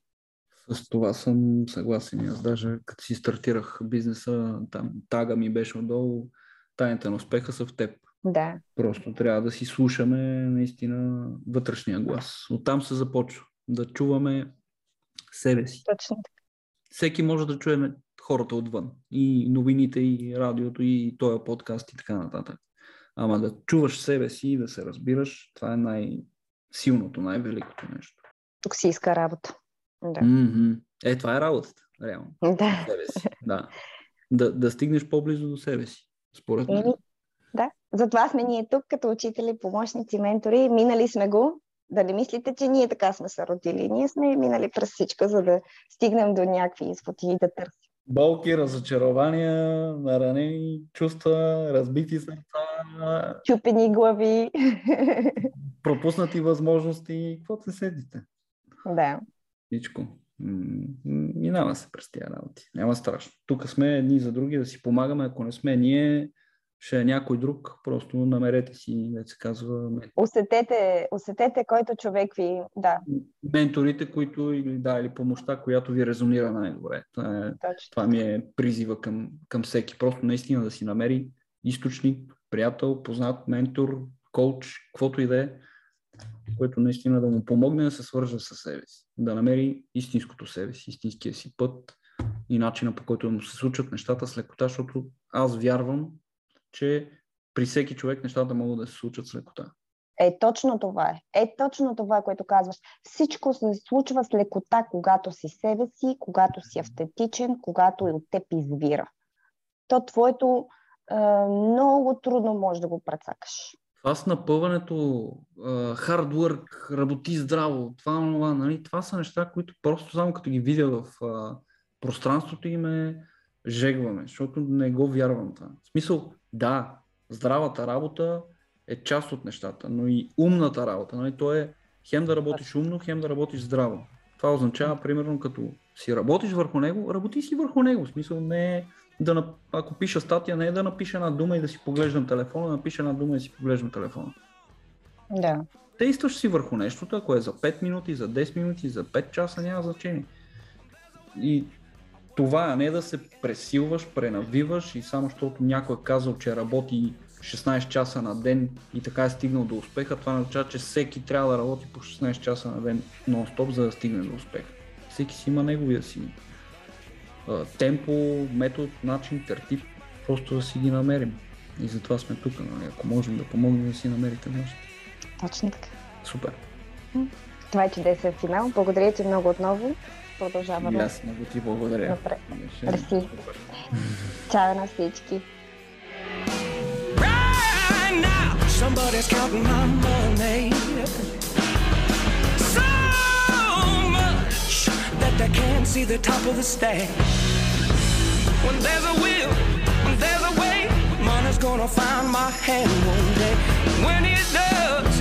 С това съм съгласен. Аз даже като си стартирах бизнеса, там тага ми беше отдолу, тайната на успеха са в теб. Да. Просто трябва да си слушаме наистина вътрешния глас. Оттам се започва. Да чуваме себе си. Точно така. Всеки може да чуе хората отвън. И новините, и радиото, и този подкаст, и така нататък. Ама да чуваш себе си и да се разбираш, това е най-силното, най-великото нещо. Тук си иска работа. Да. Това е работата, реално. Да. Себе си. Да. Да стигнеш по-близо до себе си, според мен. Да, затова сме ние тук като учители, помощници, ментори. Минали сме го. Да не мислите, че ние така сме се родили. Ние сме минали през всичко, за да стигнем до някакви изводи и да търсим. Болки, разочарования, наранени чувства, разбити сърца, чупени глави, пропуснати възможности, какво се седите? Да. Всичко. Минава се през тия работи. Няма страшно. Тук сме едни за други да си помагаме. Ако не сме ние, ще е някой друг. Просто намерете си, да се казва. Усетете който човек ви, да. Менторите, които или помощта, която ви резонира най-добре. Това ми е призива към всеки. Просто наистина да си намери източник, приятел, познат, ментор, коуч, каквото и да е, което наистина да му помогне да се свържа със себе си. Да намери истинското себе си, истинския си път и начина, по който му се случат нещата с лекота, защото аз вярвам, че при всеки човек нещата могат да се случат с лекота. Точно това е, което казваш. Всичко се случва с лекота, когато си себе си, когато си автентичен, когато и от теб извира. То твоето много трудно можеш да го прецакаш. Това с напъването, hard work, работи здраво, това са неща, които просто само като ги видя в пространството им жегваме, защото не го вярвам това. В смисъл, да, здравата работа е част от нещата, но и умната работа. Нали? То е хем да работиш умно, хем да работиш здраво. Това означава, примерно, като си работиш върху него, работи си върху него. В смисъл, ако пиша статия, не е да напиша една дума и да си поглеждам телефона, да напиша една дума и да си поглеждам телефона. Да. Действаш си върху нещото, ако е за 5 минути, за 10 минути, за 5 часа, няма значение. И това, а не да се пресилваш, пренавиваш и само защото някой е казал, че работи 16 часа на ден и така е стигнал до успеха, това означава, че всеки трябва да работи по 16 часа на ден нон-стоп, за да стигне до успеха. Всеки си има неговия си темпо, метод, начин, тертип, просто да си ги намерим. И затова сме тук, ако можем да помогнем да си намерите нещо. Точно така. Супер. Това е чудесен финал. Благодаря ти много отново. Продължаваме. Аз много ти благодаря. Добре. Чао на всички. Somebody's counting my money. So much that they can't see the top of the stack. When there's a will, when there's a way, money's gonna find my hand one day. When it does.